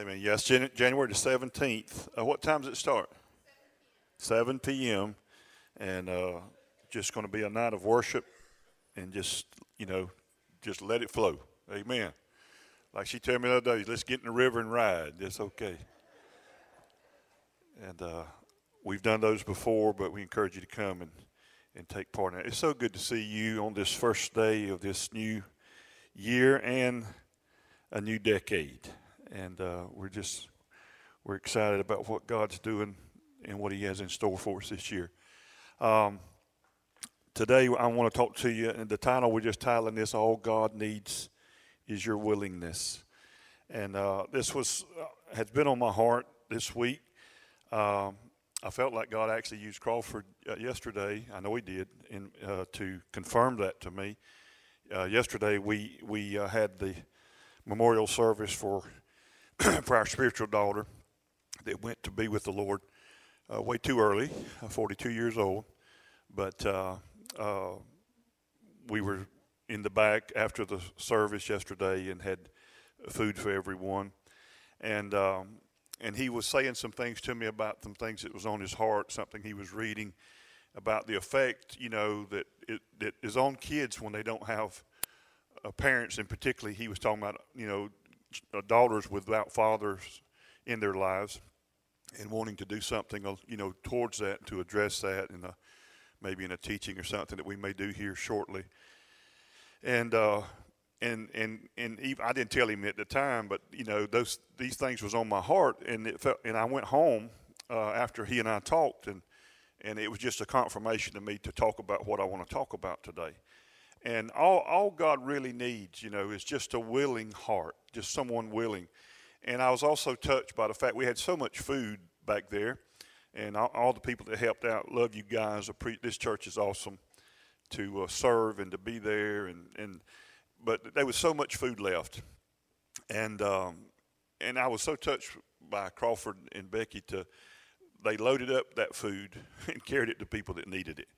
Amen. Yes, January the 17th. What time does it start? 7 p.m. And just going to be a night of worship and just, you know, just let it flow. Amen. Like she told me the other day, let's get in the river and ride. It's okay. And we've done those before, but we encourage you to come and take part in it. It's so good to see you on this first day of this new year and a new decade. And we're excited about what God's doing and what he has in store for us this year. Today I want to talk to you, and the title we're just titling this, All God Needs is Your Willingness. And this has been on my heart this week. I felt like God actually used Crawford yesterday. I know he did, and to confirm that to me. Yesterday we had the memorial service for our spiritual daughter that went to be with the Lord way too early, 42 years old. But we were in the back after the service yesterday and had food for everyone. And he was saying some things to me about some things that was on his heart, something he was reading about the effect, you know, that is on kids when they don't have parents. And particularly he was talking about, you know, daughters without fathers in their lives, and wanting to do something, you know, towards that, to address that, and maybe in a teaching or something that we may do here shortly. And even, I didn't tell him at the time, but you know, these things was on my heart, and I went home after he and I talked, and it was just a confirmation to me to talk about what I want to talk about today. And all God really needs, you know, is just a willing heart, just someone willing. And I was also touched by the fact we had so much food back there, and all the people that helped out. Love you guys. This church is awesome to serve and to be there. But there was so much food left, and I was so touched by Crawford and Becky they loaded up that food and carried it to people that needed it.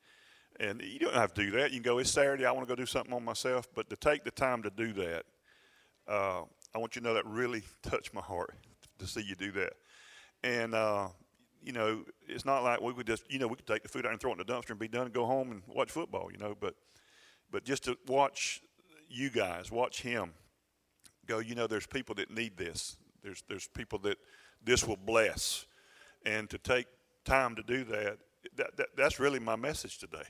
And you don't have to do that. You can go, it's Saturday, I want to go do something on myself. But to take the time to do that, I want you to know that really touched my heart to see you do that. And, you know, it's not like we could just, you know, we could take the food out and throw it in the dumpster and be done and go home and watch football, you know. But just to watch you guys, watch him go, you know, there's people that need this. There's people that this will bless. And to take time to do that, that's really my message today.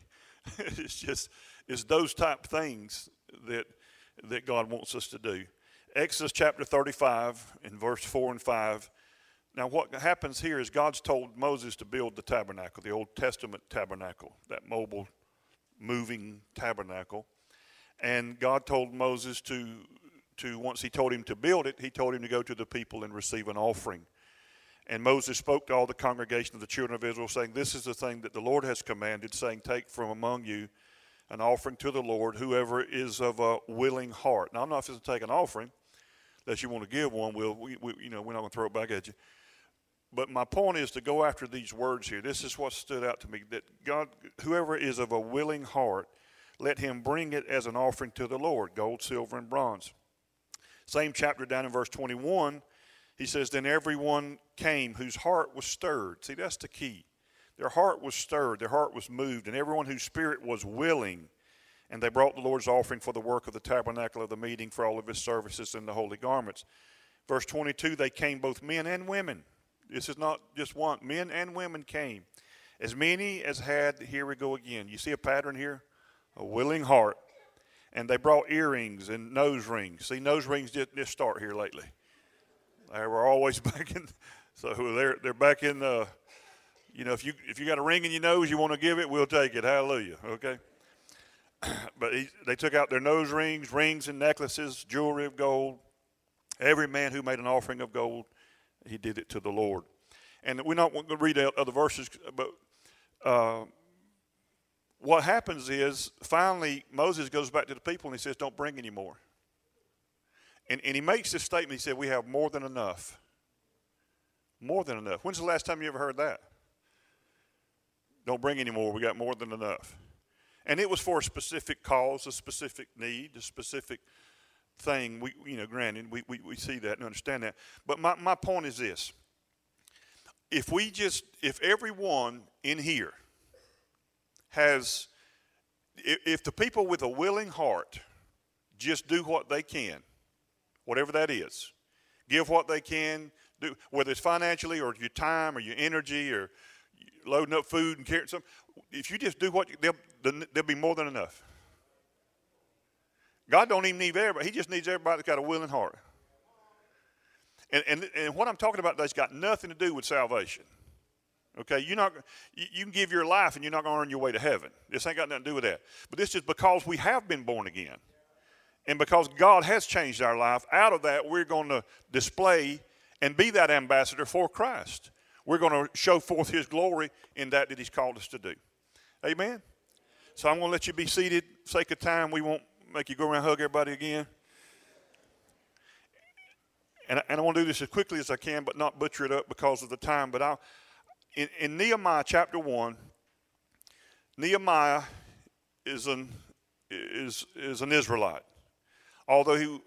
It's those type things that God wants us to do. Exodus chapter 35 and verse 4 and 5. Now what happens here is God's told Moses to build the tabernacle, the Old Testament tabernacle, that mobile, moving tabernacle. And God told Moses to once he told him to build it, he told him to go to the people and receive an offering. And Moses spoke to all the congregation of the children of Israel, saying, this is the thing that the Lord has commanded, saying, take from among you an offering to the Lord, whoever is of a willing heart. Now, I'm not going to take an offering. Unless you want to give one, we're not going to throw it back at you. But my point is to go after these words here. This is what stood out to me, that God, whoever is of a willing heart, let him bring it as an offering to the Lord, gold, silver, and bronze. Same chapter down in verse 21. He says, then everyone came whose heart was stirred. See, that's the key. Their heart was stirred. Their heart was moved. And everyone whose spirit was willing. And they brought the Lord's offering for the work of the tabernacle of the meeting, for all of his services and the holy garments. Verse 22, they came both men and women. This is not just one. Men and women came. As many as had, here we go again. You see a pattern here? A willing heart. And they brought earrings and nose rings. See, nose rings didn't start here lately. They were always back in, so they're back in the, you know, if you got a ring in your nose, you want to give it, we'll take it. Hallelujah. Okay. But they took out their nose rings, rings and necklaces, jewelry of gold. Every man who made an offering of gold, he did it to the Lord. And we're not going to read other verses, but what happens is finally Moses goes back to the people and he says, don't bring any more. And he makes this statement. He said, we have more than enough. More than enough. When's the last time you ever heard that? Don't bring any more. We got more than enough. And it was for a specific cause, a specific need, a specific thing. We, you know, granted, we see that and understand that. But my point is this. If everyone in here has, if the people with a willing heart just do what they can, whatever that is, give what they can, do, whether it's financially or your time or your energy or loading up food and carrying something, if you just do what, there'll be more than enough. God don't even need everybody. He just needs everybody that's got a willing heart. And what I'm talking about today has got nothing to do with salvation. Okay, you can give your life and you're not going to earn your way to heaven. This ain't got nothing to do with that. But this is because we have been born again. And because God has changed our life, out of that we're going to display and be that ambassador for Christ. We're going to show forth his glory in that he's called us to do. Amen? So I'm going to let you be seated. For the sake of time, we won't make you go around and hug everybody again. And I want to do this as quickly as I can, but not butcher it up because of the time. But in Nehemiah chapter 1, Nehemiah is an Israelite. Although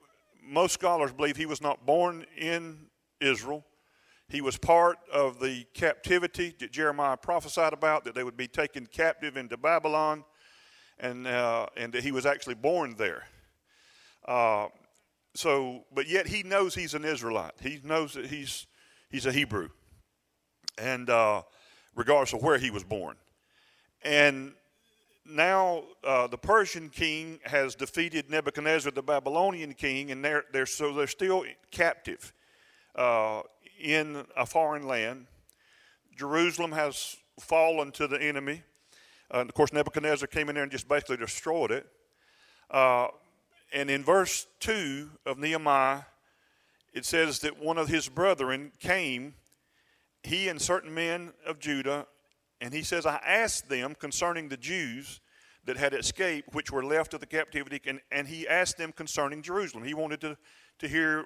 most scholars believe he was not born in Israel, he was part of the captivity that Jeremiah prophesied about, that they would be taken captive into Babylon, and that he was actually born there. But yet he knows he's an Israelite. He knows that he's a Hebrew, and regardless of where he was born. And now the Persian king has defeated Nebuchadnezzar, the Babylonian king, and they're still captive in a foreign land. Jerusalem has fallen to the enemy. And of course, Nebuchadnezzar came in there and just basically destroyed it. And in verse 2 of Nehemiah, it says that one of his brethren came, he and certain men of Judah, and he says, I asked them concerning the Jews that had escaped, which were left of the captivity, and he asked them concerning Jerusalem. He wanted to hear,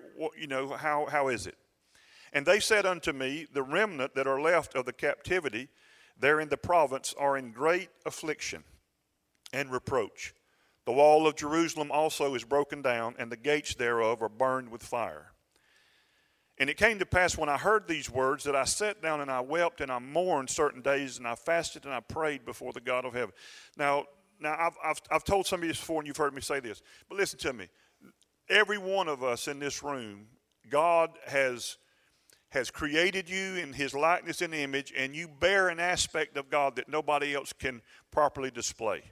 how is it? And they said unto me, the remnant that are left of the captivity there in the province are in great affliction and reproach. The wall of Jerusalem also is broken down, and the gates thereof are burned with fire. And it came to pass when I heard these words that I sat down and I wept and I mourned certain days, and I fasted and I prayed before the God of heaven. Now I've told somebody this before, and you've heard me say this, but listen to me. Every one of us in this room, God has created you in his likeness and image, and you bear an aspect of God that nobody else can properly display.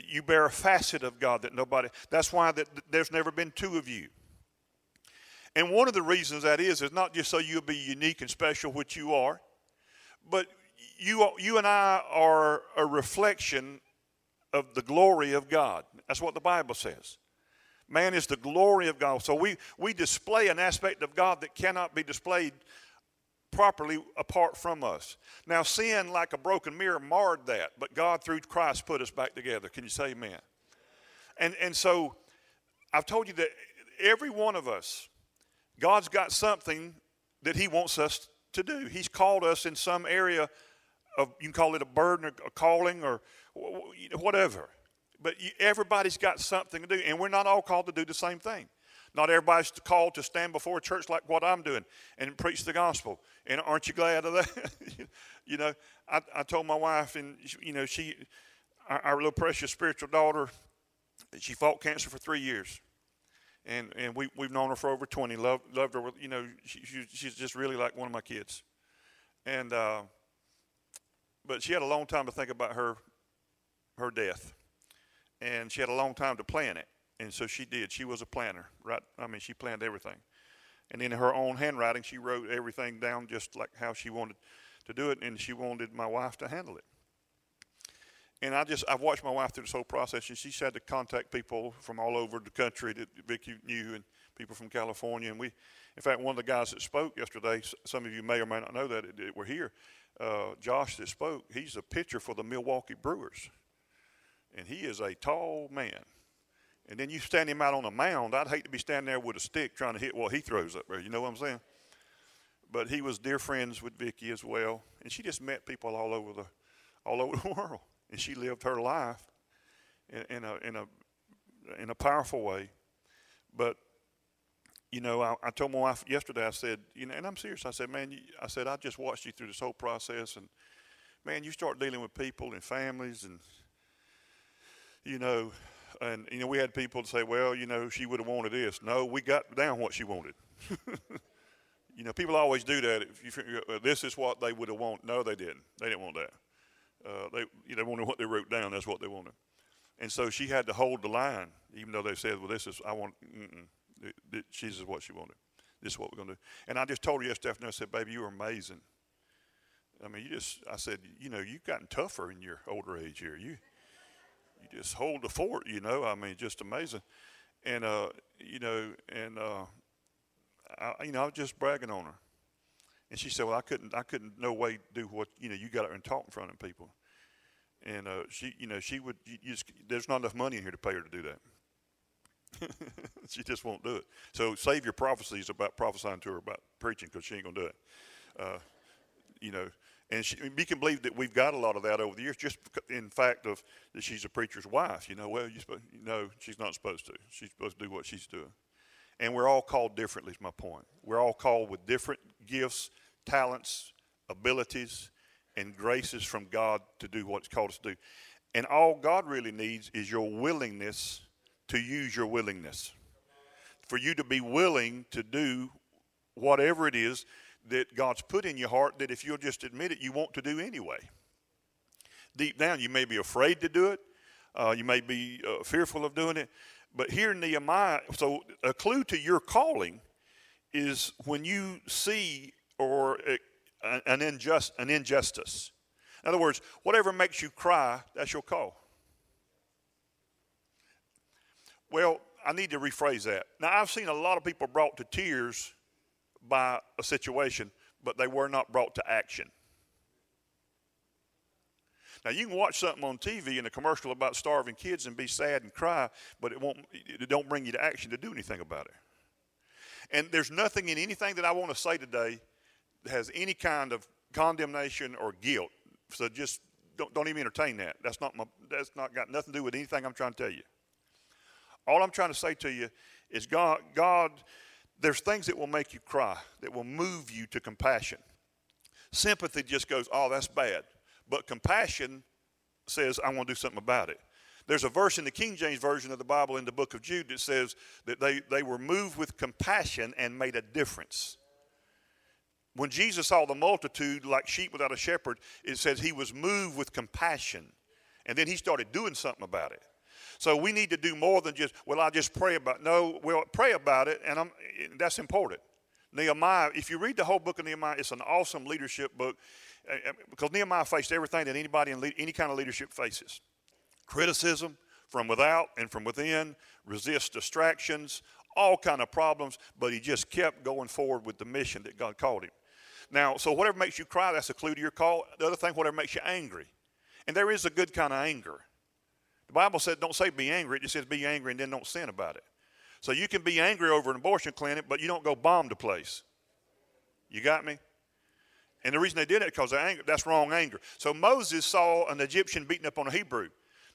You bear a facet of God that nobody, that's why that there's never been two of you. And one of the reasons that is not just so you'll be unique and special, which you are, but you and I are a reflection of the glory of God. That's what the Bible says. Man is the glory of God. So we display an aspect of God that cannot be displayed properly apart from us. Now sin, like a broken mirror, marred that, but God through Christ put us back together. Can you say amen? And so I've told you that every one of us, God's got something that he wants us to do. He's called us in some area of, you can call it a burden or a calling or whatever. But everybody's got something to do, and we're not all called to do the same thing. Not everybody's called to stand before a church like what I'm doing and preach the gospel. And aren't you glad of that? I told my wife, and our little precious spiritual daughter, she fought cancer for 3 years, and we've known her for over 20. Loved her. With, she's just really like one of my kids. And but she had a long time to think about her death. And she had a long time to plan it. And so she did. She was a planner, right? I mean, she planned everything. And in her own handwriting, she wrote everything down just like how she wanted to do it. And she wanted my wife to handle it. And I've watched my wife through this whole process. And she's had to contact people from all over the country that Vicky knew and people from California. And in fact, one of the guys that spoke yesterday, some of you may or may not know that were here, Josh that spoke, he's a pitcher for the Milwaukee Brewers. And he is a tall man. And then you stand him out on a mound. I'd hate to be standing there with a stick trying to hit what he throws up there. You know what I'm saying? But he was dear friends with Vicky as well. And she just met people all over the world. And she lived her life in a powerful way. But, you know, I told my wife yesterday, I said, you know, and I'm serious. I said, man, I just watched you through this whole process. And, man, you start dealing with people and families and, you know, we had people say, well, you know, she would have wanted this. No, we got down what she wanted. You know, people always do that. If you figure, this is what they would have wanted. No, they didn't. They didn't want that. They wanted what they wrote down. That's what they wanted. And so she had to hold the line, even though they said, well, this is, I want, this is what she wanted. This is what we're going to do. And I just told her yesterday afternoon, I said, baby, you were amazing. I mean, I said, you know, you've gotten tougher in your older age here. You just hold the fort, you know. I mean, just amazing. And, you know, and, I was just bragging on her. And she said, well, I couldn't no way do what, you know, you got out and talk in front of people. And she, you know, she would, there's not enough money in here to pay her to do that. She just won't do it. So save your prophecies about prophesying to her about preaching, because she ain't going to do it. You know, and we can believe that we've got a lot of that over the years, just in fact of that she's a preacher's wife. You know, well, you know, she's not supposed to. She's supposed to do what she's doing. And we're all called differently is my point. We're all called with different gifts, talents, abilities, and graces from God to do what it's called us to do. And all God really needs is your willingness to use your willingness. For you to be willing to do whatever it is that God's put in your heart that if you'll just admit it, you want to do anyway. Deep down, you may be afraid to do it. You may be fearful of doing it. But here in Nehemiah, so a clue to your calling is when you see or an injustice. In other words, whatever makes you cry, that's your call. Well, I need to rephrase that. Now, I've seen a lot of people brought to tears by a situation, but they were not brought to action. Now, you can watch something on TV in a commercial about starving kids and be sad and cry, but it don't bring you to action to do anything about it. And there's nothing in anything that I want to say today that has any kind of condemnation or guilt. So just don't even entertain that. That's not got nothing to do with anything I'm trying to tell you. All I'm trying to say to you is God, there's things that will make you cry, that will move you to compassion. Sympathy just goes, oh, that's bad. But compassion says, I want to do something about it. There's a verse in the King James Version of the Bible in the book of Jude that says that they were moved with compassion and made a difference. When Jesus saw the multitude like sheep without a shepherd, it says he was moved with compassion. And then he started doing something about it. So we need to do more than just, well, I just pray about it. No, well, pray about it, and that's important. Nehemiah, if you read the whole book of Nehemiah, it's an awesome leadership book. Because Nehemiah faced everything that anybody in any kind of leadership faces. Criticism from without and from within, resist distractions, all kind of problems, but he just kept going forward with the mission that God called him. Now, so whatever makes you cry, that's a clue to your call. The other thing, whatever makes you angry. And there is a good kind of anger. The Bible said don't say be angry. It just says be angry and then don't sin about it. So you can be angry over an abortion clinic, but you don't go bomb the place. You got me? And the reason they did it because that's wrong anger. So Moses saw an Egyptian beating up on a Hebrew.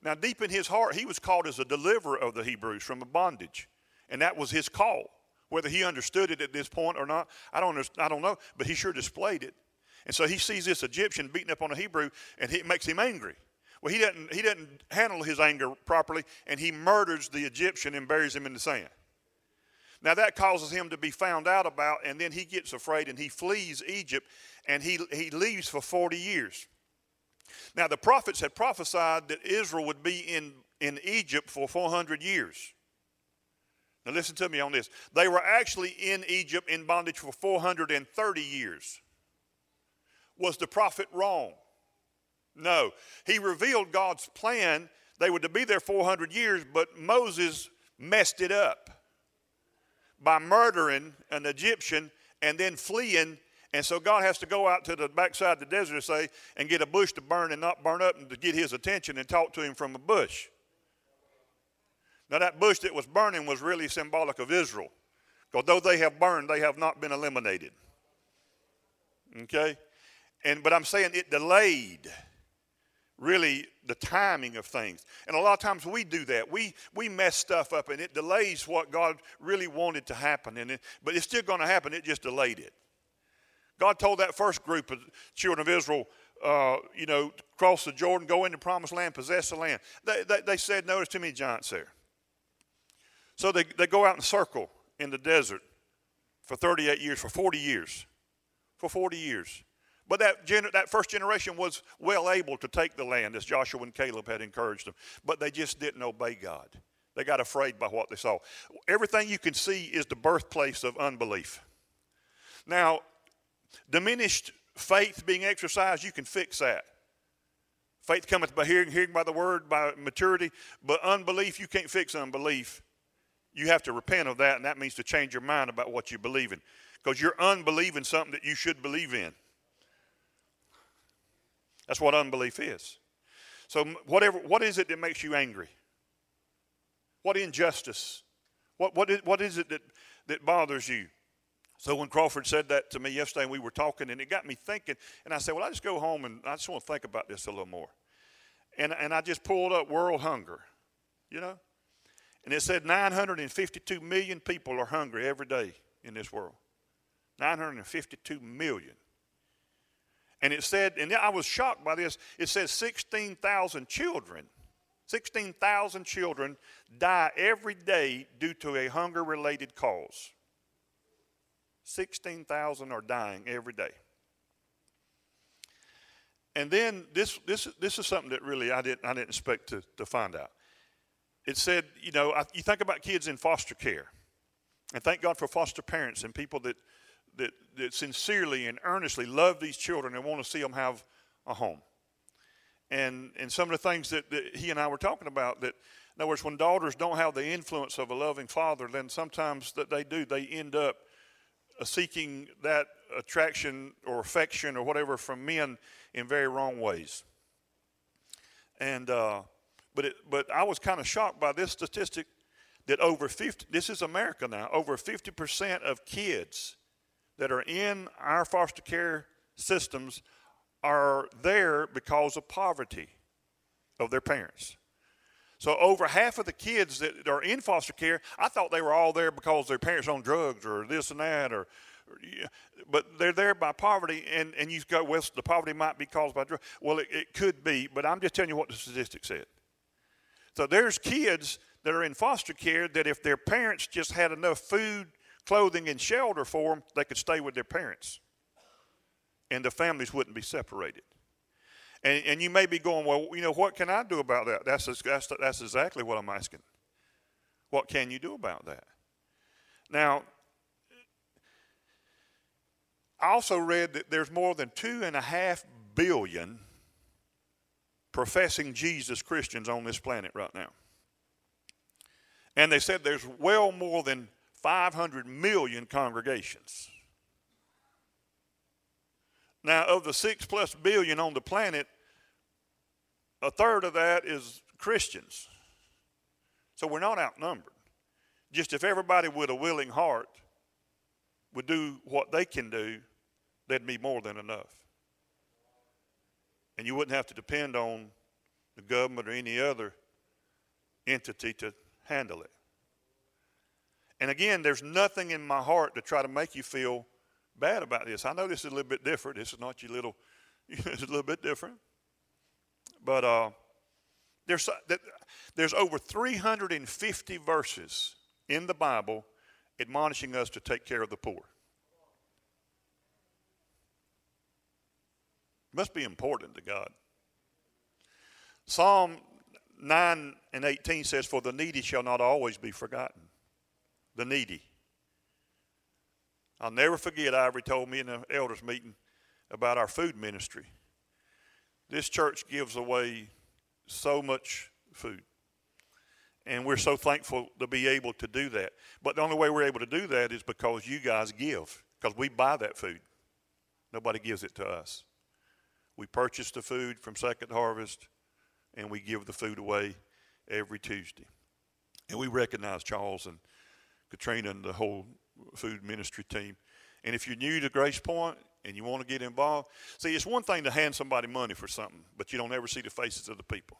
Now, deep in his heart, he was called as a deliverer of the Hebrews from a bondage. And that was his call. Whether he understood it at this point or not, I don't know. But he sure displayed it. And so he sees this Egyptian beating up on a Hebrew, and it makes him angry. Well, he doesn't handle his anger properly, and he murders the Egyptian and buries him in the sand. Now, that causes him to be found out about, and then he gets afraid, and he flees Egypt, and he leaves for 40 years. Now, the prophets had prophesied that Israel would be in Egypt for 400 years. Now, listen to me on this. They were actually in Egypt in bondage for 430 years. Was the prophet wrong? No. He revealed God's plan. They were to be there 400 years, but Moses messed it up by murdering an Egyptian and then fleeing. And so God has to go out to the backside of the desert, say, and get a bush to burn and not burn up, and to get his attention and talk to him from a bush. Now, that bush that was burning was really symbolic of Israel. Because though they have burned, they have not been eliminated. Okay? But I'm saying it delayed. really the timing of things. And a lot of times we do that. We mess stuff up, and it delays what God really wanted to happen. But it's still going to happen. It just delayed it. God told that first group of children of Israel, cross the Jordan, go into the promised land, possess the land. They said, no, there's too many giants there. So they go out in a circle in the desert for 38 years, for 40 years, for 40 years. But that first generation was well able to take the land, as Joshua and Caleb had encouraged them. But they just didn't obey God. They got afraid by what they saw. Everything you can see is the birthplace of unbelief. Now, diminished faith being exercised, you can fix that. Faith cometh by hearing, hearing by the word, by maturity. But unbelief, you can't fix unbelief. You have to repent of that, and that means to change your mind about what you believe in. Because you're unbelieving something that you should believe in. That's what unbelief is. So what is it that makes you angry? What injustice? What is it that bothers you? So when Crawford said that to me yesterday, and we were talking, and it got me thinking, and I said, well, I just go home, and I just want to think about this a little more. And I just pulled up world hunger, And it said 952 million people are hungry every day in this world. 952 million. And it said, and I was shocked by this, it says 16,000 children die every day due to a hunger-related cause. 16,000 are dying every day. And then this is something that really I didn't expect to find out. It said, you think about kids in foster care. And thank God for foster parents and people that sincerely and earnestly love these children and want to see them have a home. And some of the things that he and I were talking about, that, in other words, when daughters don't have the influence of a loving father, then sometimes that they do, they end up seeking that attraction or affection or whatever from men in very wrong ways. But I was kind of shocked by this statistic that this is America now, over 50% of kids that are in our foster care systems are there because of poverty of their parents. So over half of the kids that are in foster care, I thought they were all there because their parents are on drugs or this and that, but they're there by poverty, and you go, well, the poverty might be caused by drugs. Well, it could be, but I'm just telling you what the statistics said. So there's kids that are in foster care that if their parents just had enough food, clothing, and shelter for them, they could stay with their parents, and the families wouldn't be separated. And you may be going, well, what can I do about that? That's exactly what I'm asking. What can you do about that? Now, I also read that there's more than 2.5 billion professing Jesus Christians on this planet right now. And they said there's well more than 500 million congregations. Now, of the 6+ billion on the planet, a third of that is Christians. So we're not outnumbered. Just if everybody with a willing heart would do what they can do, that'd be more than enough. And you wouldn't have to depend on the government or any other entity to handle it. And again, there's nothing in my heart to try to make you feel bad about this. I know this is a little bit different. This is not your little, it's a little bit different. But there's over 350 verses in the Bible admonishing us to take care of the poor. It must be important to God. Psalm 9:18 says, "For the needy shall not always be forgotten." The needy. I'll never forget, Ivory told me in an elders meeting about our food ministry. This church gives away so much food. And we're so thankful to be able to do that. But the only way we're able to do that is because you guys give, because we buy that food. Nobody gives it to us. We purchase the food from Second Harvest, and we give the food away every Tuesday. And we recognize Charles and Katrina and the whole food ministry team, And if you're new to Grace Point and you want to get involved, see, it's one thing to hand somebody money for something, but you don't ever see the faces of the people.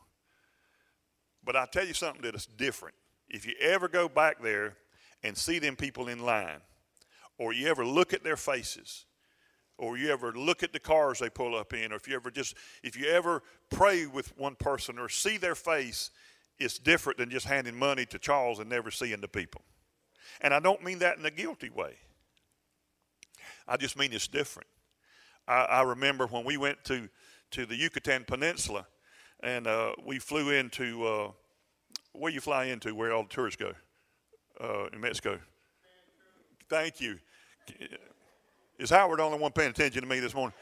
But I tell you something that is different. If you ever go back there and see them people in line, or you ever look at their faces, or you ever look at the cars they pull up in, or if you ever pray with one person or see their face, it's different than just handing money to Charles and never seeing the people. And I don't mean that in a guilty way. I just mean it's different. I remember when we went to the Yucatan Peninsula, and we flew into, where you fly into, where all the tourists go, in Mexico. Thank you. Is Howard the only one paying attention to me this morning?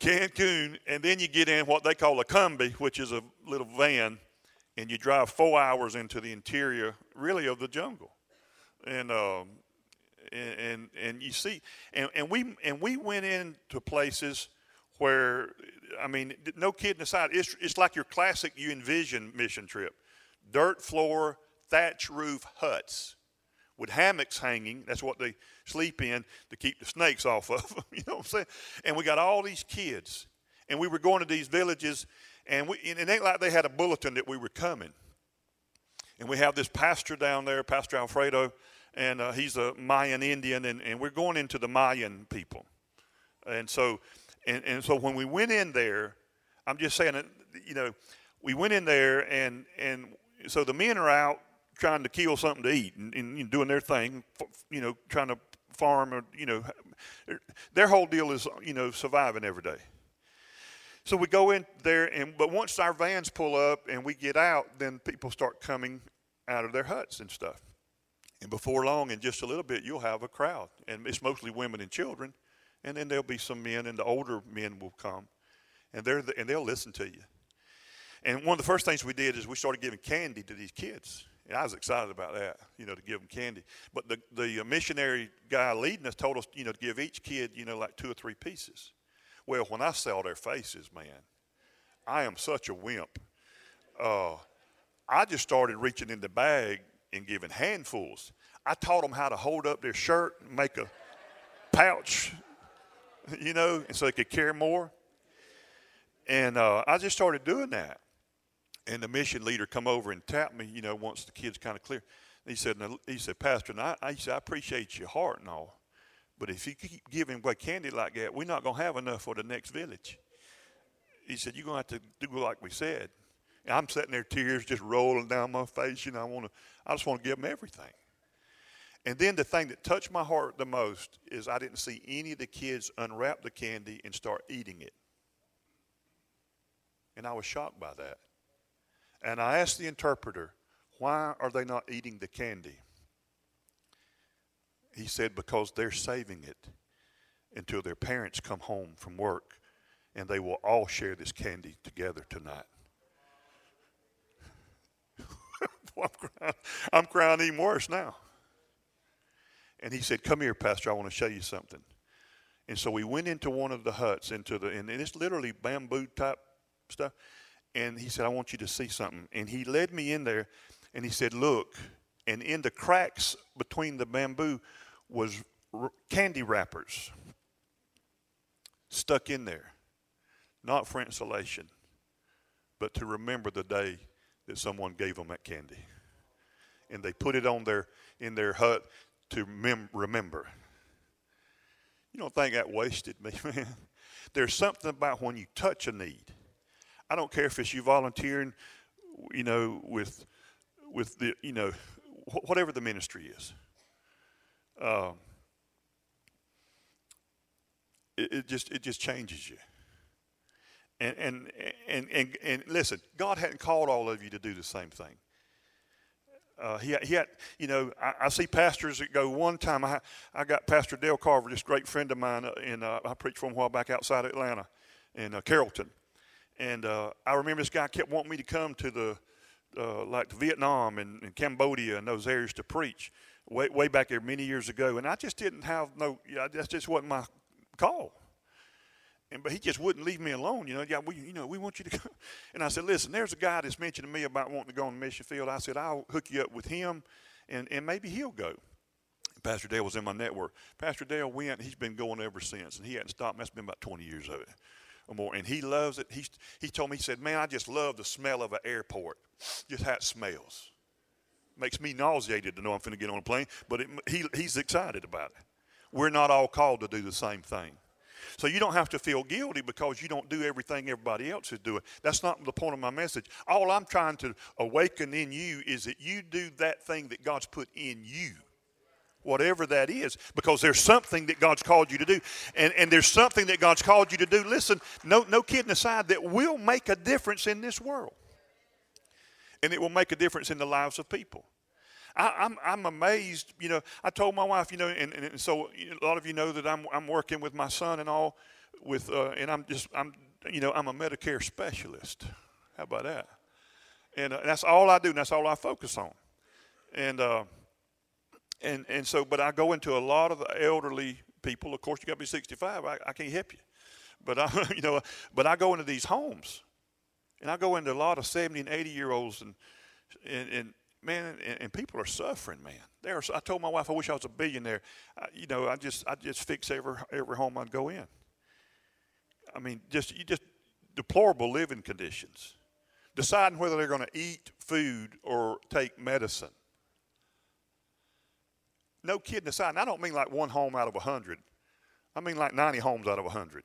Cancun, and then you get in what they call a combi, which is a little van, and you drive 4 hours into the interior, really, of the jungle. And you see, and we went into places where, I mean, no kidding aside, it's like your classic you envision mission trip. Dirt floor, thatch roof huts with hammocks hanging. That's what they sleep in to keep the snakes off of them. You know what I'm saying? And we got all these kids, and we were going to these villages, and it ain't like they had a bulletin that we were coming. And we have this pastor down there, Pastor Alfredo, and he's a Mayan Indian, and we're going into the Mayan people. And so when we went in there, I'm just saying, you know, we went in there, and so the men are out trying to kill something to eat and doing their thing, you know, trying to farm, or, you know, their whole deal is, you know, surviving every day. So we go in there, but once our vans pull up and we get out, then people start coming out of their huts and stuff. And before long, in just a little bit, you'll have a crowd, and it's mostly women and children. And then there'll be some men, and the older men will come, and they'll listen to you. And one of the first things we did is we started giving candy to these kids. And I was excited about that, you know, to give them candy. But the missionary guy leading us told us, you know, to give each kid, you know, like 2 or 3 pieces. Well, when I saw their faces, man, I am such a wimp. I just started reaching in the bag and giving handfuls. I taught them how to hold up their shirt and make a pouch, you know, and so they could carry more. And I just started doing that. And the mission leader come over and tapped me, you know, once the kids kind of clear. He said, Pastor, I appreciate your heart and all, but if you keep giving away candy like that, we're not going to have enough for the next village. He said, you're going to have to do like we said. And I'm sitting there, tears just rolling down my face. You know, I just want to give them everything. And then the thing that touched my heart the most is I didn't see any of the kids unwrap the candy and start eating it. And I was shocked by that. And I asked the interpreter, why are they not eating the candy? He said, because they're saving it until their parents come home from work, and they will all share this candy together tonight. Boy, I'm crying even worse now. And he said, come here, Pastor, I want to show you something. And so we went into one of the huts, and it's literally bamboo type stuff. And he said, I want you to see something. And he led me in there, and he said, look. And in the cracks between the bamboo was candy wrappers stuck in there. Not for insulation, but to remember the day that someone gave them that candy. And they put it on in their hut to remember. You don't think that wasted me, man? There's something about when you touch a need. I don't care if it's you volunteering, you know, with the, you know, whatever the ministry is. It just changes you. And listen, God hadn't called all of you to do the same thing. He had, you know, I see pastors that go one time. I got Pastor Dale Carver, this great friend of mine, and I preached for him a while back outside Atlanta in Carrollton. And I remember this guy kept wanting me to come to the Vietnam and Cambodia and those areas to preach way back there many years ago. And I just didn't have that just wasn't my call. But he just wouldn't leave me alone. You know, yeah, we want you to come. And I said, listen, there's a guy that's mentioned to me about wanting to go on the mission field. I said, I'll hook you up with him, and maybe he'll go. Pastor Dale was in my network. Pastor Dale went, he's been going ever since, and he hadn't stopped. That's been about 20 years of it or more, and he loves it. He told me, he said, man, I just love the smell of an airport, just how it smells. Makes me nauseated to know I'm finna get on a plane, but he's excited about it. We're not all called to do the same thing. So you don't have to feel guilty because you don't do everything everybody else is doing. That's not the point of my message. All I'm trying to awaken in you is that you do that thing that God's put in you, whatever that is, because there's something that God's called you to do. And there's something that God's called you to do, listen, no kidding aside, that will make a difference in this world. And it will make a difference in the lives of people. I'm amazed, you know, I told my wife, you know, and so a lot of you know that I'm working with my son and all, with and I'm a Medicare specialist. How about that? And that's all I do, and that's all I focus on. And so, but I go into a lot of the elderly people. Of course, you got to be 65. I can't help you, but I go into these homes, and I go into a lot of 70 and 80 year olds, and people are suffering, man. I told my wife, I wish I was a billionaire. I just fix every home I'd go in. I mean, just deplorable living conditions, deciding whether they're going to eat food or take medicine. No kidding aside, and I don't mean like one home out of 100. I mean like 90 homes out of 100.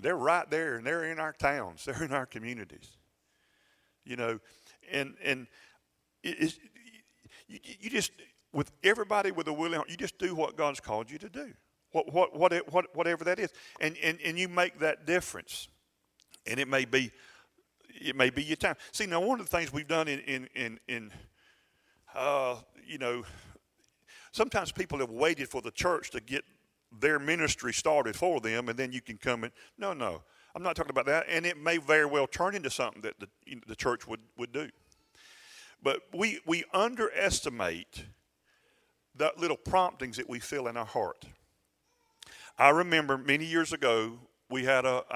They're right there, and they're in our towns. They're in our communities. You know, and you just, with everybody with a willing heart, you just do what God's called you to do, whatever that is, and you make that difference. And it may be your time. See, now one of the things we've done sometimes people have waited for the church to get their ministry started for them, and then you can come in. No, I'm not talking about that. And it may very well turn into something that the church would do. But we underestimate the little promptings that we feel in our heart. I remember many years ago, I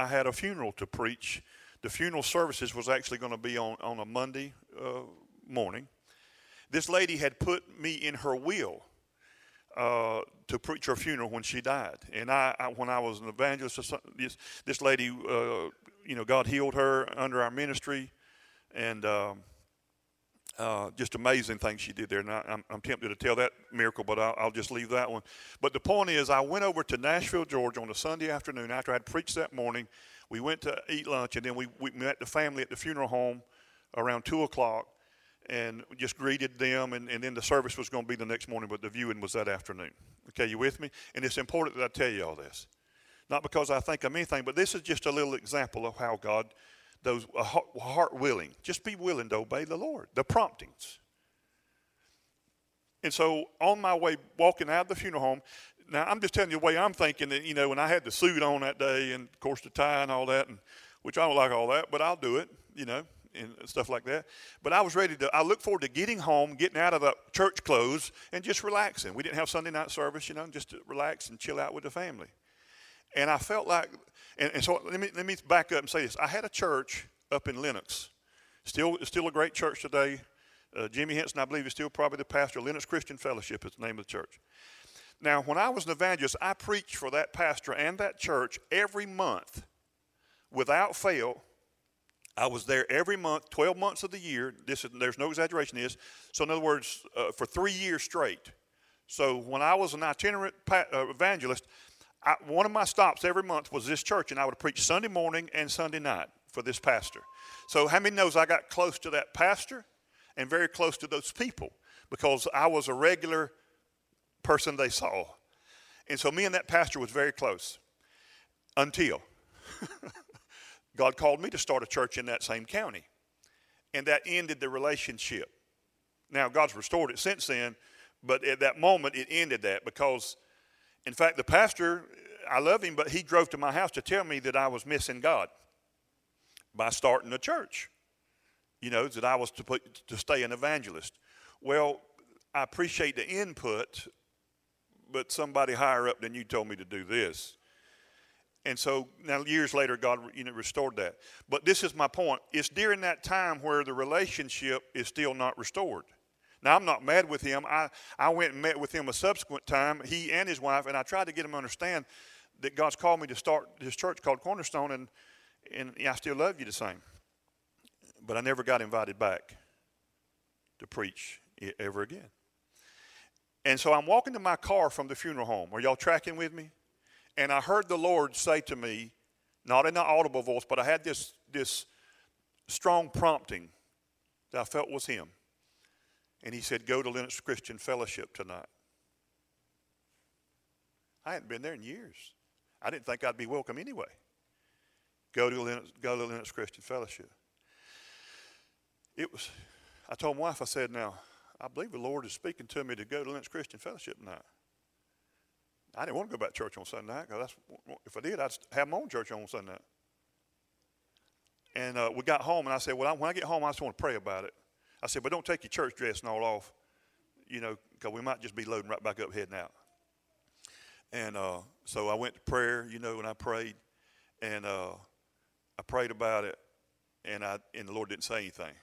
had a funeral to preach. The funeral services was actually going to be on a Monday morning. This lady had put me in her will to preach her funeral when she died. And when I was an evangelist, this lady, God healed her under our ministry. And just amazing things she did there. And I'm tempted to tell that miracle, but I'll just leave that one. But the point is, I went over to Nashville, Georgia on a Sunday afternoon. After I had preached that morning, we went to eat lunch, and then we met the family at the funeral home around 2 o'clock. And just greeted them, and then the service was going to be the next morning, but the viewing was that afternoon. Okay, you with me? And it's important that I tell you all this. Not because I think I'm anything, but this is just a little example of how God, those heart willing, just be willing to obey the Lord, the promptings. And so on my way, walking out of the funeral home, now I'm just telling you the way I'm thinking that, when I had the suit on that day and, of course, the tie and all that, and which I don't like all that, but I'll do it, and stuff like that. But I was ready to, I looked forward to getting home, getting out of the church clothes, and just relaxing. We didn't have Sunday night service, just to relax and chill out with the family. And I felt like, and so let me back up and say this. I had a church up in Lenox. Still a great church today. Jimmy Henson, I believe, is still probably the pastor. Lenox Christian Fellowship is the name of the church. Now, when I was an evangelist, I preached for that pastor and that church every month without fail. I was there every month, 12 months of the year. There's no exaggeration to this. So in other words, for 3 years straight. So when I was an itinerant evangelist, one of my stops every month was this church, and I would preach Sunday morning and Sunday night for this pastor. So how many knows I got close to that pastor and very close to those people because I was a regular person they saw. And so me and that pastor was very close until... God called me to start a church in that same county, and that ended the relationship. Now, God's restored it since then, but at that moment, it ended that because, in fact, the pastor, I love him, but he drove to my house to tell me that I was missing God by starting a church, that I was to stay an evangelist. Well, I appreciate the input, but somebody higher up than you told me to do this. And so now years later, God restored that. But this is my point. It's during that time where the relationship is still not restored. Now, I'm not mad with him. I went and met with him a subsequent time, he and his wife, and I tried to get him to understand that God's called me to start this church called Cornerstone, and I still love you the same. But I never got invited back to preach ever again. And so I'm walking to my car from the funeral home. Are y'all tracking with me? And I heard the Lord say to me, not in an audible voice, but I had this strong prompting that I felt was him. And he said, go to Lenox Christian Fellowship tonight. I hadn't been there in years. I didn't think I'd be welcome anyway. Go to Lenox Christian Fellowship. I told my wife, I said, now, I believe the Lord is speaking to me to go to Lenox Christian Fellowship tonight. I didn't want to go back to church on Sunday night, because if I did, I'd have my own church on Sunday night. And we got home, and I said, well, when I get home, I just want to pray about it. I said, but don't take your church dress and all off, because we might just be loading right back up heading out. And so I went to prayer, and I prayed, and I prayed about it, and the Lord didn't say anything.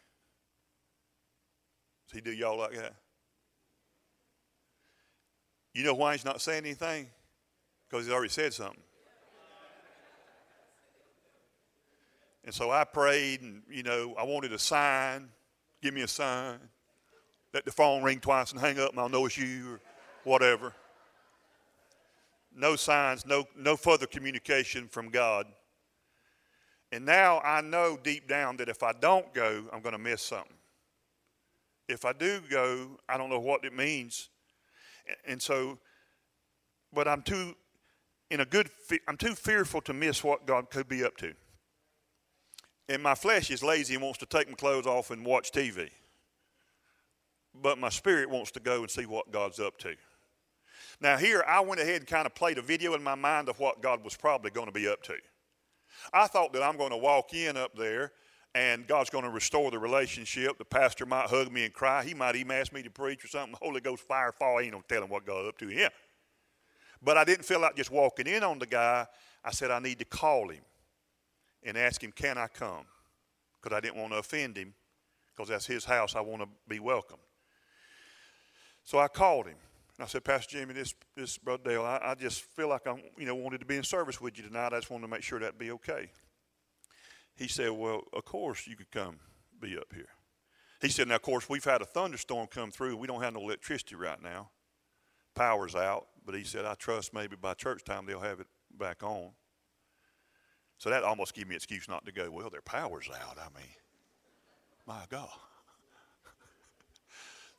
Does he do y'all like that? You know why he's not saying anything? Because he's already said something. And so I prayed, and, I wanted a sign. Give me a sign. Let the phone ring twice and hang up, and I'll know it's you or whatever. No signs, no further communication from God. And now I know deep down that if I don't go, I'm going to miss something. If I do go, I don't know what it means. And so, but I'm too fearful to miss what God could be up to. And my flesh is lazy and wants to take my clothes off and watch TV. But my spirit wants to go and see what God's up to. Now here, I went ahead and kind of played a video in my mind of what God was probably going to be up to. I thought that I'm going to walk in up there, and God's going to restore the relationship. The pastor might hug me and cry. He might even ask me to preach or something. The Holy Ghost fire fall. I ain't no telling what God's up to him. But I didn't feel like just walking in on the guy. I said, I need to call him and ask him, can I come? Because I didn't want to offend him, because that's his house. I want to be welcome. So I called him, and I said, Pastor Jimmy, this Brother Dale, I just feel like I wanted to be in service with you tonight. I just wanted to make sure that'd be okay. He said, well, of course you could come be up here. He said, now, of course, we've had a thunderstorm come through. We don't have no electricity right now. Power's out. But he said, I trust maybe by church time they'll have it back on. So that almost gave me an excuse not to go. Well, their power's out. I mean, my God.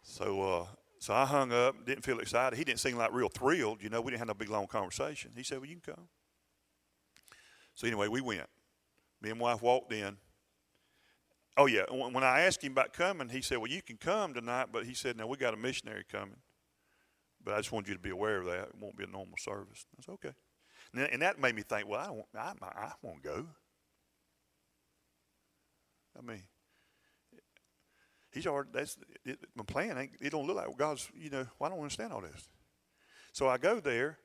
So I hung up, didn't feel excited. He didn't seem like real thrilled. We didn't have no big, long conversation. He said, well, you can come. So anyway, we went. Me and my wife walked in. Oh, yeah, when I asked him about coming, he said, well, you can come tonight. But he said, no, we got a missionary coming. But I just wanted you to be aware of that. It won't be a normal service. I said, okay. And that made me think, well, I won't go. I mean, my plan ain't, it don't look like God's, I don't understand all this. So I go there.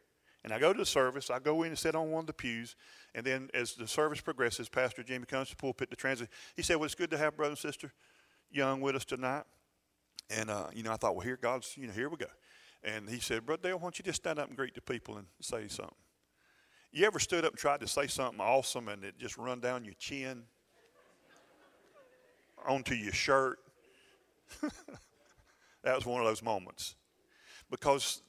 And I go to the service. I go in and sit on one of the pews. And then as the service progresses, Pastor Jimmy comes to the pulpit to translate. He said, well, it's good to have Brother and Sister Young with us tonight. And, I thought, well, here we go. And he said, Brother Dale, why don't you just stand up and greet the people and say something? You ever stood up and tried to say something awesome and it just run down your chin onto your shirt? That was one of those moments. Because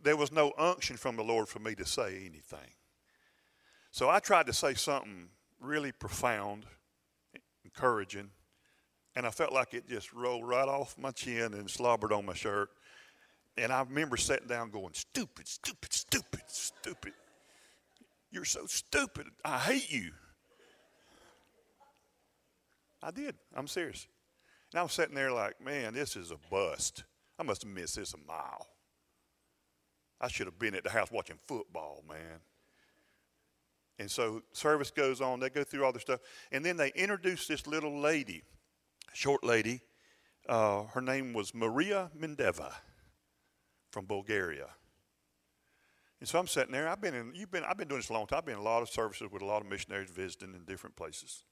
there was no unction from the Lord for me to say anything. So I tried to say something really profound, encouraging, and I felt like it just rolled right off my chin and slobbered on my shirt. And I remember sitting down going, stupid, stupid, stupid, stupid. You're so stupid. I hate you. I did. I'm serious. And I was sitting there like, man, this is a bust. I must have missed this a mile. I should have been at the house watching football, man. And so service goes on. They go through all their stuff. And then they introduce this little lady, short lady. Her name was Maria Mendeva from Bulgaria. And so I'm sitting there. I've been doing this a long time. I've been in a lot of services with a lot of missionaries visiting in different places.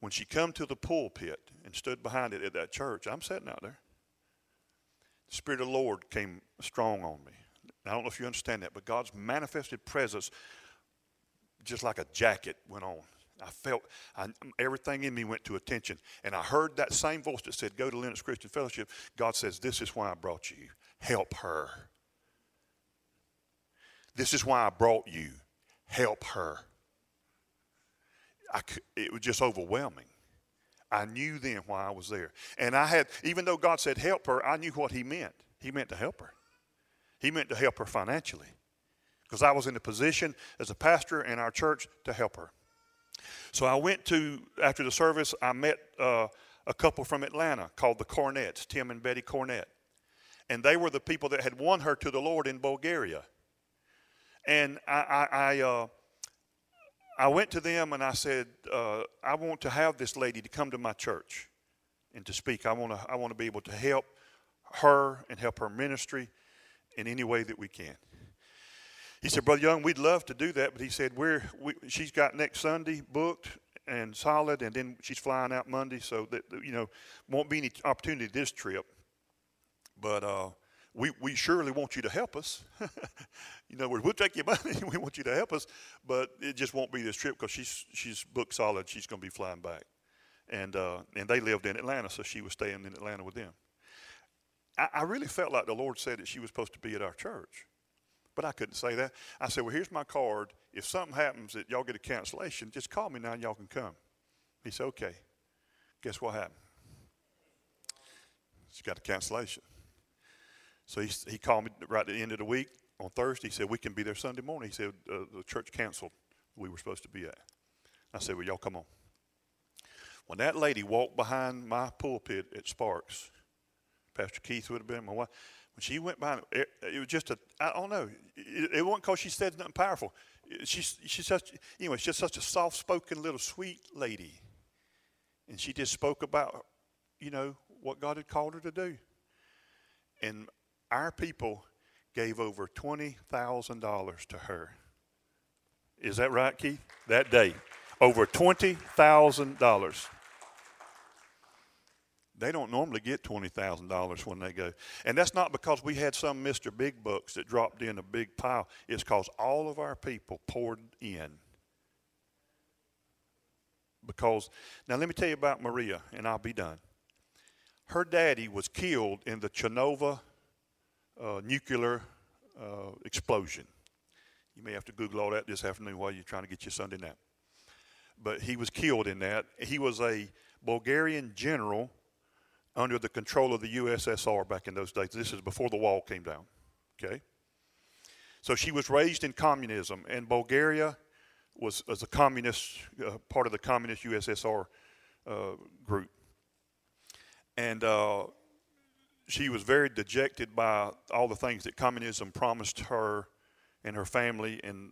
When she come to the pulpit and stood behind it at that church, I'm sitting out there. The Spirit of the Lord came strong on me. I don't know if you understand that, but God's manifested presence, just like a jacket, went on. I felt everything in me went to attention. And I heard that same voice that said, go to Lenox Christian Fellowship. God says, this is why I brought you. Help her. This is why I brought you. Help her. It was just overwhelming. I knew then why I was there. And I had, even though God said help her, I knew what he meant. He meant to help her. He meant to help her financially. Because I was in a position as a pastor in our church to help her. So I went to, after the service, I met a couple from Atlanta called the Cornetts, Tim and Betty Cornett. And they were the people that had won her to the Lord in Bulgaria. And I went to them and I said, I want to have this lady to come to my church and to speak. I want to be able to help her and help her ministry in any way that we can. He said, Brother Young, we'd love to do that, but he said, she's got next Sunday booked and solid, and then she's flying out Monday, so that, you know, won't be any opportunity this trip. But we surely want you to help us. You know, we'll take your money. We want you to help us, but it just won't be this trip because she's booked solid. She's going to be flying back, and they lived in Atlanta, so she was staying in Atlanta with them. I really felt like the Lord said that she was supposed to be at our church. But I couldn't say that. I said, well, here's my card. If something happens that y'all get a cancellation, just call me now and y'all can come. He said, okay. Guess what happened? She got a cancellation. So he called me right at the end of the week on Thursday. He said, we can be there Sunday morning. He said, the church canceled. We were supposed to be at. I said, well, y'all come on. When that lady walked behind my pulpit at Sparks, Pastor Keith would have been my wife. When she went by, it was just a, I don't know. It wasn't because she said nothing powerful. She's just such a soft-spoken little sweet lady. And she just spoke about, you know, what God had called her to do. And our people gave over $20,000 to her. Is that right, Keith? That day. Over $20,000. They don't normally get $20,000 when they go. And that's not because we had some Mr. Big Bucks that dropped in a big pile. It's because all of our people poured in. Because, now let me tell you about Maria, and I'll be done. Her daddy was killed in the Chernobyl nuclear explosion. You may have to Google all that this afternoon while you're trying to get your Sunday nap. But he was killed in that. He was a Bulgarian general under the control of the USSR back in those days. This is before the wall came down, okay? So she was raised in communism, and Bulgaria was a communist, part of the communist USSR group. And she was very dejected by all the things that communism promised her and her family, and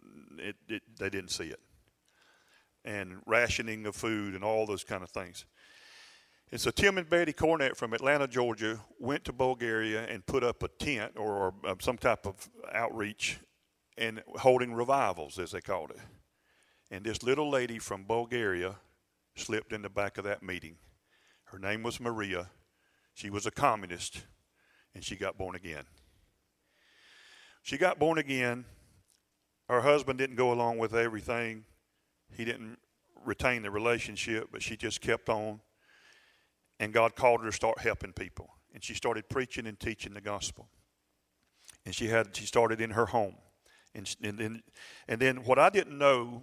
they didn't see it. And rationing of food and all those kind of things. And so Tim and Betty Cornett from Atlanta, Georgia, went to Bulgaria and put up a tent or some type of outreach and holding revivals, as they called it. And this little lady from Bulgaria slipped in the back of that meeting. Her name was Maria. She was a communist, and she got born again. She got born again. Her husband didn't go along with everything. He didn't retain the relationship, but she just kept on. And God called her to start helping people. And she started preaching and teaching the gospel. And she started in her home. And then what I didn't know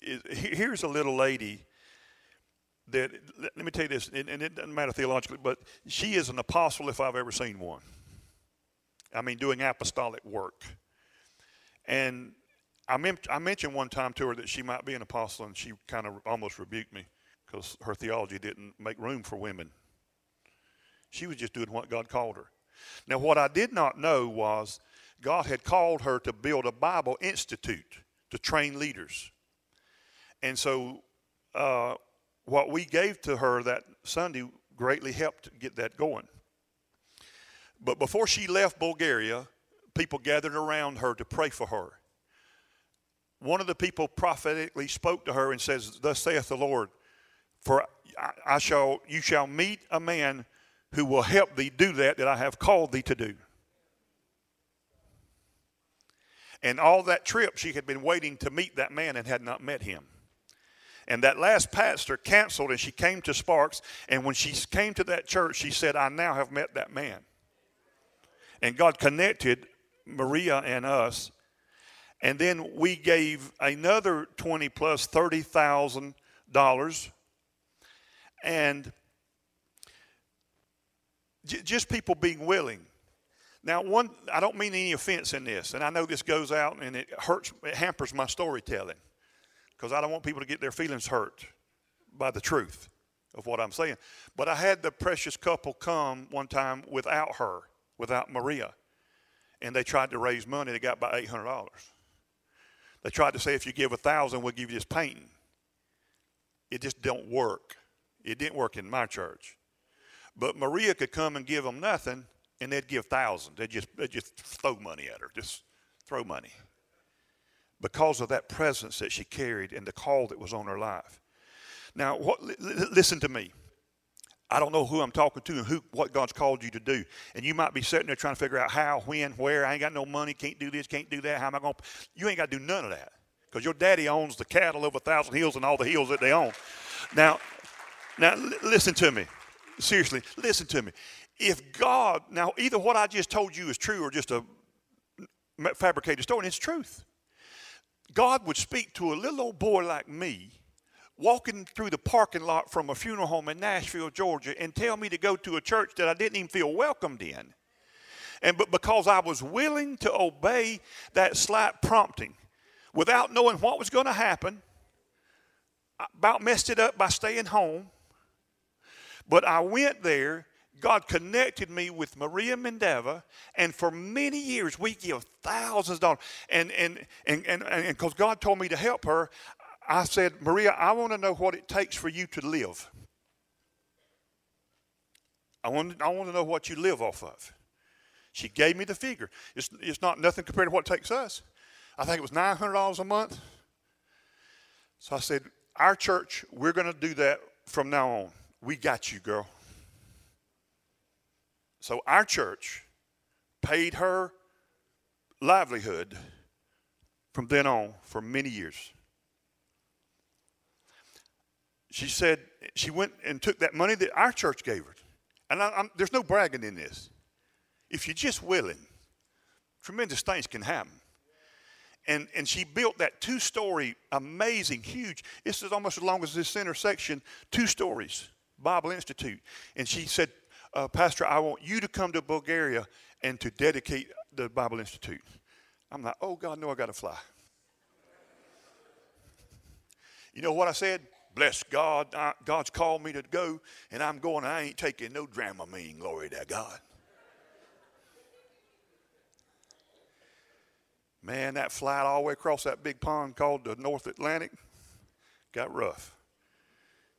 is, here's a little lady that, let me tell you this, and it doesn't matter theologically, but she is an apostle if I've ever seen one. I mean, doing apostolic work. And I mentioned one time to her that she might be an apostle, and she kind of almost rebuked me, because her theology didn't make room for women. She was just doing what God called her. Now, what I did not know was God had called her to build a Bible institute to train leaders. And so what we gave to her that Sunday greatly helped get that going. But before she left Bulgaria, people gathered around her to pray for her. One of the people prophetically spoke to her and says, "Thus saith the Lord, for you shall meet a man who will help thee do that I have called thee to do. And all that trip, she had been waiting to meet that man and had not met him. And that last pastor canceled, and she came to Sparks. And when she came to that church, she said, I now have met that man. And God connected Maria and us. And then we gave another $30,000. And just people being willing. Now, I don't mean any offense in this. And I know this goes out and it hampers my storytelling. Because I don't want people to get their feelings hurt by the truth of what I'm saying. But I had the precious couple come one time without her, without Maria. And they tried to raise money. They got about $800. They tried to say, if you give $1,000, we'll give you this painting. It just don't work. It didn't work in my church. But Maria could come and give them nothing, and they'd give $1,000. They'd just throw money at her, just throw money. Because of that presence that she carried and the call that was on her life. Now, listen to me. I don't know who I'm talking to and what God's called you to do. And you might be sitting there trying to figure out how, when, where. I ain't got no money, can't do this, can't do that. How am I going to? You ain't got to do none of that. Because your daddy owns the cattle over 1,000 hills and all the hills that they own. Now, listen to me. Seriously, listen to me. If God, now either what I just told you is true or just a fabricated story, and it's truth. God would speak to a little old boy like me walking through the parking lot from a funeral home in Nashville, Georgia, and tell me to go to a church that I didn't even feel welcomed in. But because I was willing to obey that slight prompting without knowing what was going to happen, I about messed it up by staying home. But I went there. God connected me with Maria Mendeva, and for many years we give thousands of dollars. And because God told me to help her, I said, Maria, I want to know what it takes for you to live. I want to know what you live off of. She gave me the figure. It's not nothing compared to what it takes us. I think it was $900 a month. So I said, our church, we're going to do that from now on. We got you, girl. So our church paid her livelihood from then on for many years. She said she went and took that money that our church gave her. And there's no bragging in this. If you're just willing, tremendous things can happen. And she built that two-story, amazing, huge, this is almost as long as this intersection, two stories, Bible Institute. And she said, Pastor, I want you to come to Bulgaria and to dedicate the Bible Institute. I'm like, oh, God, no, I got to fly. You know what I said? Bless God. God's called me to go, and I'm going. I ain't taking no Dramamine. Glory to God. Man, that flight all the way across that big pond called the North Atlantic got rough.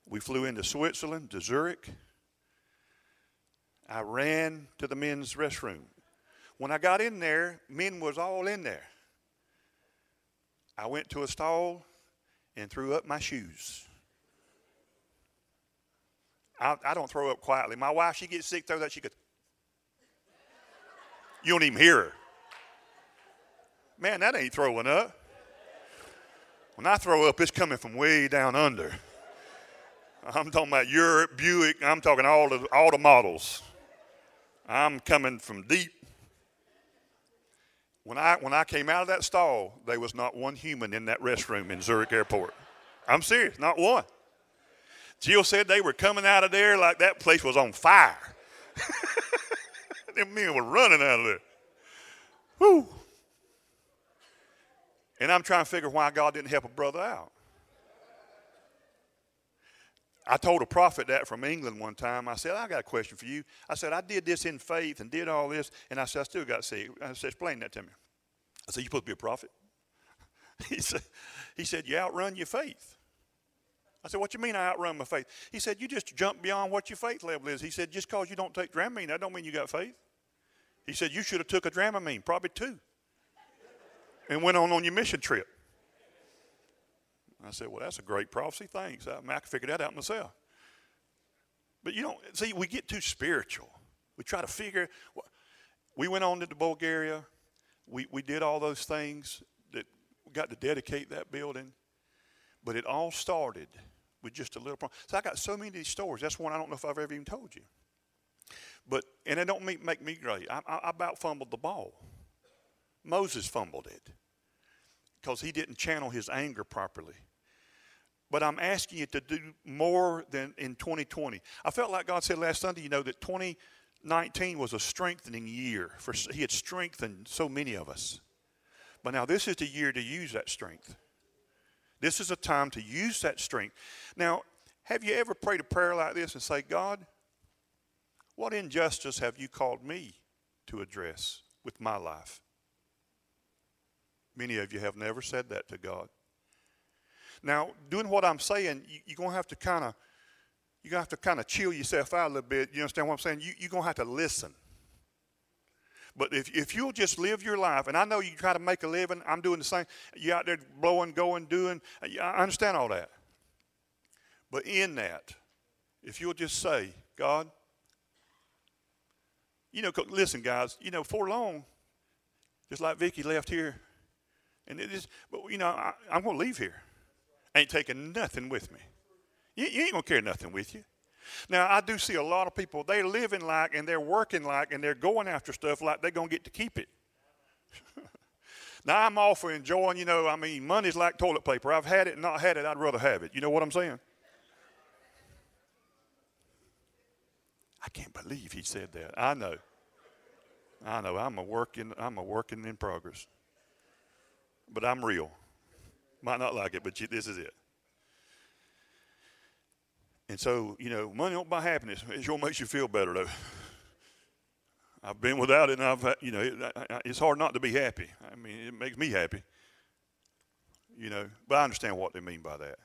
We flew into Switzerland, to Zurich. I ran to the men's restroom. When I got in there, men was all in there. I went to a stall and threw up my shoes. I don't throw up quietly. My wife, she gets sick, throws up, she goes. You don't even hear her. Man, that ain't throwing up. When I throw up, it's coming from way down under. I'm talking about Europe, Buick. I'm talking all the models. I'm coming from deep. When I came out of that stall, there was not one human in that restroom in Zurich Airport. I'm serious, not one. Jill said they were coming out of there like that place was on fire. Them men were running out of there. Whew. And I'm trying to figure why God didn't help a brother out. I told a prophet that from England one time. I said, I got a question for you. I said, I did this in faith and did all this. And I said, I still got sick. I said, explain that to me. I said, you supposed to be a prophet? He said, you outrun your faith. I said, what you mean I outrun my faith? He said, you just jump beyond what your faith level is. He said, just because you don't take Dramamine, that don't mean you got faith. He said, you should have took a Dramamine, probably two, and went on your mission trip. I said, well, that's a great prophecy. Thanks. I mean, I can figure that out myself. But you don't see, we get too spiritual. We try to figure. We went on to Bulgaria. We did all those things that we got to dedicate that building. But it all started with just a little problem. So I got so many of these stories. That's one I don't know if I've ever even told you. But, and it don't make me great. I about fumbled the ball. Moses fumbled it because he didn't channel his anger properly. But I'm asking you to do more than in 2020. I felt like God said last Sunday, you know, that 2019 was a strengthening year. He had strengthened so many of us. But now this is the year to use that strength. This is a time to use that strength. Now, have you ever prayed a prayer like this and say, God, what injustice have you called me to address with my life? Many of you have never said that to God. Now, doing what I'm saying, you're going to have to kind of chill yourself out a little bit. You understand what I'm saying? You're going to have to listen. But if you'll just live your life, and I know you try to make a living. I'm doing the same. You're out there blowing, going, doing. I understand all that. But in that, if you'll just say, God, you know, listen, guys, you know, for long, just like Vicky left here, and it is, but, you know, I'm going to leave here. Ain't taking nothing with me. You ain't going to carry nothing with you. Now, I do see a lot of people, they're living like and they're working like and they're going after stuff like they're going to get to keep it. Now, I'm all for enjoying, you know, I mean, money's like toilet paper. I've had it and not had it. I'd rather have it. You know what I'm saying? I can't believe he said that. I know. I know. I'm a working in progress. But I'm real. Might not like it, but this is it. And so, you know, money don't buy happiness. It sure makes you feel better, though. I've been without it, and I've, you know, it's hard not to be happy. I mean, it makes me happy, you know. But I understand what they mean by that.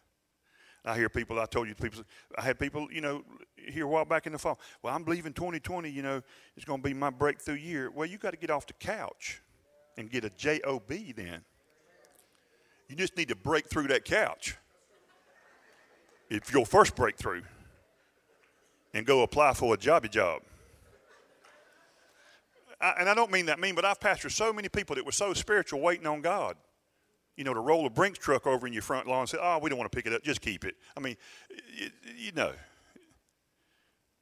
I hear people, I told you, people. I had people, you know, here a while back in the fall. Well, I'm believing 2020, you know, it's going to be my breakthrough year. Well, you got to get off the couch and get a J-O-B then. You just need to break through that couch. If you'll first break through and go apply for a jobby job. And I don't mean that mean, but I've pastored so many people that were so spiritual waiting on God. You know, to roll a Brinks truck over in your front lawn and say, oh, we don't want to pick it up, just keep it. I mean, you know,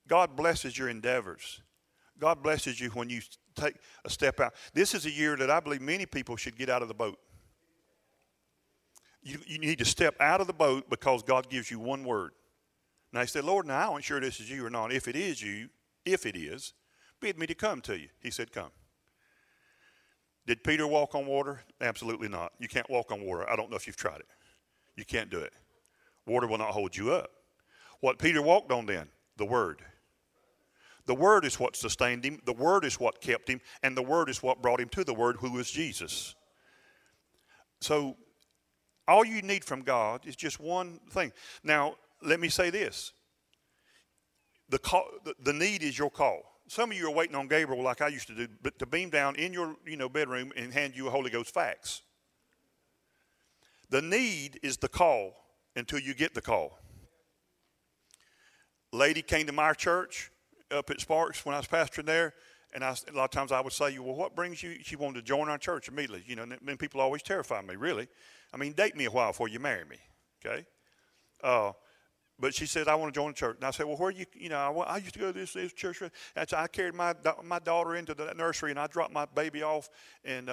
God blesses your endeavors. God blesses you when you take a step out. This is a year that I believe many people should get out of the boat. You need to step out of the boat because God gives you one word. Now he said, Lord, now I ain't sure this is you or not. If it is you, bid me to come to you. He said, come. Did Peter walk on water? Absolutely not. You can't walk on water. I don't know if you've tried it. You can't do it. Water will not hold you up. What Peter walked on then? The word. The word is what sustained him. The word is what kept him. And the word is what brought him to the word, who was Jesus. So, all you need from God is just one thing. Now, let me say this. The need is your call. Some of you are waiting on Gabriel like I used to do, but to beam down in your bedroom and hand you a Holy Ghost fax. The need is the call until you get the call. A lady came to my church up at Sparks when I was pastoring there, and a lot of times I would say, well, what brings you? She wanted to join our church immediately. You know, and people always terrify me, really. I mean, date me a while before you marry me, okay? But she said, I want to join the church. And I said, well, where are you? You know, I used to go to this church. And so I carried my daughter into the nursery, and I dropped my baby off and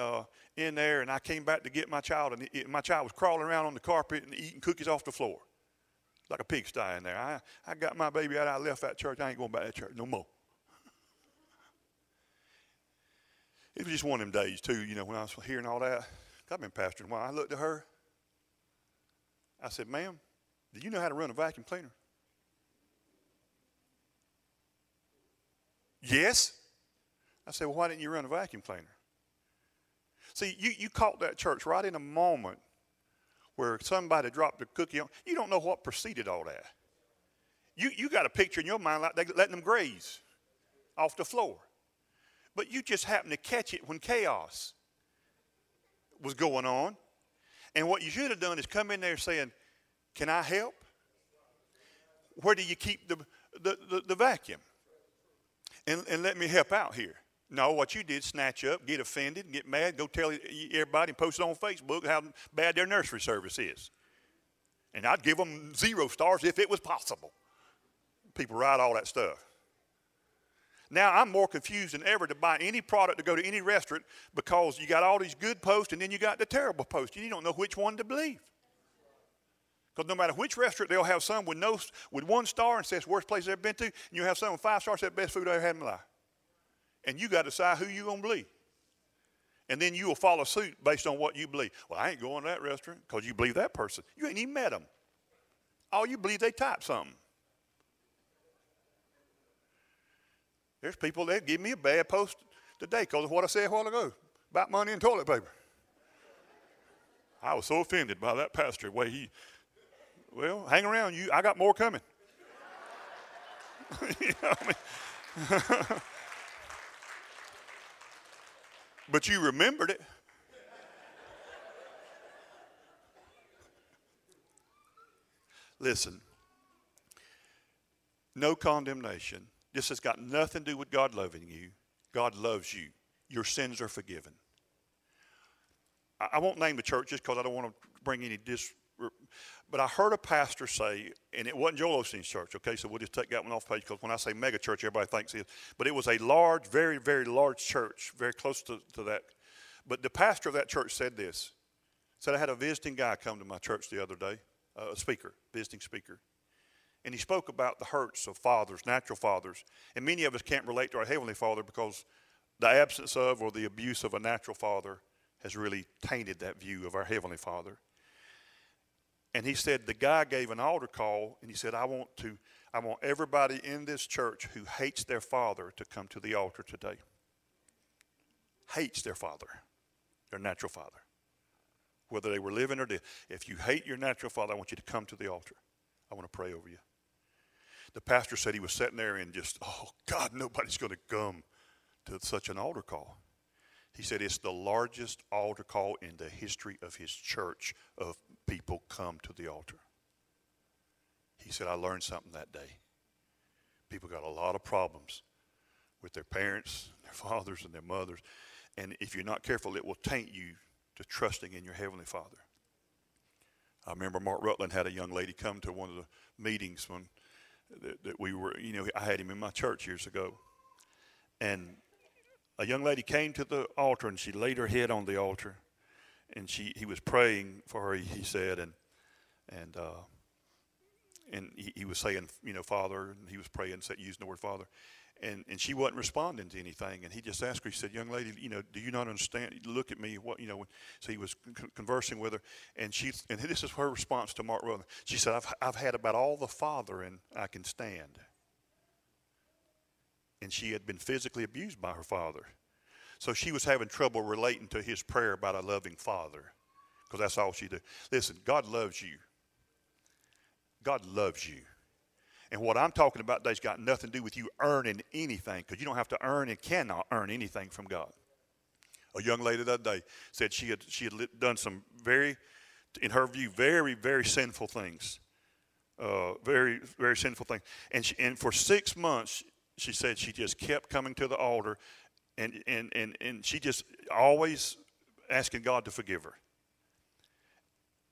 in there, and I came back to get my child, and my child was crawling around on the carpet and eating cookies off the floor, like a pigsty in there. I got my baby out. I left that church. I ain't going back to that church no more. It was just one of them days, too, you know, when I was hearing all that. I've been pastoring a while. I looked at her. I said, ma'am, do you know how to run a vacuum cleaner? Yes. I said, well, why didn't you run a vacuum cleaner? See, you caught that church right in a moment where somebody dropped a cookie on. You don't know what preceded all that. You got a picture in your mind like they letting them graze off the floor. But you just happened to catch it when chaos was going on. And what you should have done is come in there saying, can I help? Where do you keep the the vacuum. And let me help out here. No, what you did, snatch up, get offended, get mad, go tell everybody, post it on Facebook how bad their nursery service is. And I'd give them 0 stars if it was possible. People write all that stuff. Now I'm more confused than ever to buy any product to go to any restaurant because you got all these good posts and then you got the terrible posts. You don't know which one to believe. Because no matter which restaurant, they'll have some with 1 star and says worst place I've ever been to, and you'll have some with 5 stars that best food I ever had in my life. And you got to decide who you're going to believe. And then you will follow suit based on what you believe. Well, I ain't going to that restaurant because you believe that person. You ain't even met them. All you believe, they type something. There's people that give me a bad post today because of what I said a while ago about money and toilet paper. I was so offended by that pastor. Way he, well, hang around. I got more coming. You know what I mean? But you remembered it. Listen, no condemnation. This has got nothing to do with God loving you. God loves you. Your sins are forgiven. I won't name the churches because I don't want to bring any but I heard a pastor say, and it wasn't Joel Osteen's church, okay, so we'll just take that one off page because when I say mega church, everybody thinks it is. But it was a large, very, very large church, very close to that. But the pastor of that church said this. Said, I had a visiting guy come to my church the other day, a speaker, visiting speaker. And he spoke about the hurts of fathers, natural fathers. And many of us can't relate to our Heavenly Father because the absence of or the abuse of a natural father has really tainted that view of our Heavenly Father. And he said the guy gave an altar call, and he said, I want everybody in this church who hates their father to come to the altar today. Hates their father, their natural father, whether they were living or dead. If you hate your natural father, I want you to come to the altar. I want to pray over you. The pastor said he was sitting there and just, oh, God, nobody's going to come to such an altar call. He said it's the largest altar call in the history of his church of people come to the altar. He said, I learned something that day. People got a lot of problems with their parents, their fathers, and their mothers. And if you're not careful, it will taint you to trusting in your Heavenly Father. I remember Mark Rutland had a young lady come to one of the meetings when that we were, you know, I had him in my church years ago. And a young lady came to the altar, and she laid her head on the altar, and he was praying for her, he said, and he was saying, you know, Father, and he was praying, using the word Father, and she wasn't responding to anything, and he just asked her, he said, young lady, you know, do you not understand, look at me, what, you know, so he was conversing with her, and this is her response to Mark Rutland. She said, I've had about all the fathering I can stand. And she had been physically abused by her father. So she was having trouble relating to his prayer about a loving father, because that's all she did. Listen, God loves you. God loves you. And what I'm talking about today's got nothing to do with you earning anything, because you don't have to earn and cannot earn anything from God. A young lady that day said she had done some very, in her view, very, very sinful things. Very, very sinful things. And for 6 months, she said she just kept coming to the altar, and she just always asking God to forgive her.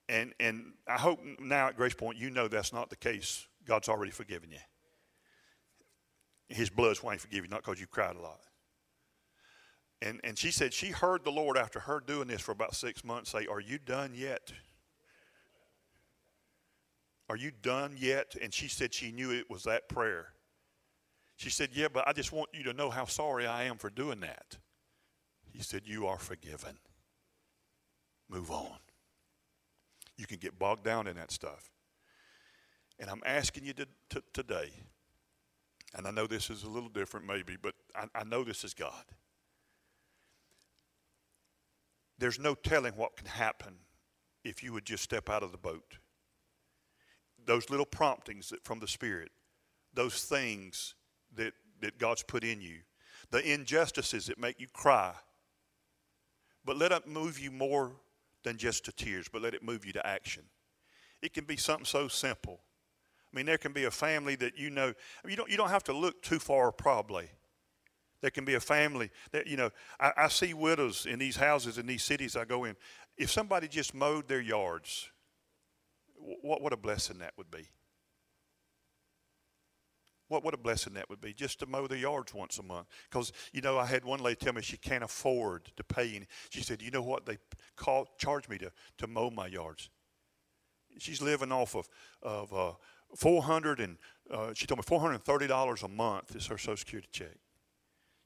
And I hope now at Grace Point you know that's not the case. God's already forgiven you. His blood's why he forgive you, not because you cried a lot. And she said she heard the Lord after her doing this for about 6 months say, are you done yet? Are you done yet? And she said she knew it was that prayer. She said, yeah, but I just want you to know how sorry I am for doing that. He said, you are forgiven. Move on. You can get bogged down in that stuff. And I'm asking you today, and I know this is a little different maybe, but I know this is God. There's no telling what can happen if you would just step out of the boat. Those little promptings that from the Spirit, those things that God's put in you, the injustices that make you cry. But let it move you more than just to tears, but let it move you to action. It can be something so simple. I mean, there can be a family that you know. I mean, you don't have to look too far, probably. There can be a family that, you know, I see widows in these houses in these cities I go in. If somebody just mowed their yards, what a blessing that would be. What a blessing that would be, just to mow their yards once a month. Because, you know, I had one lady tell me she can't afford to pay any. She said, you know what, they charge me to mow my yards. She's living off of she told me $430 a month is her Social Security check.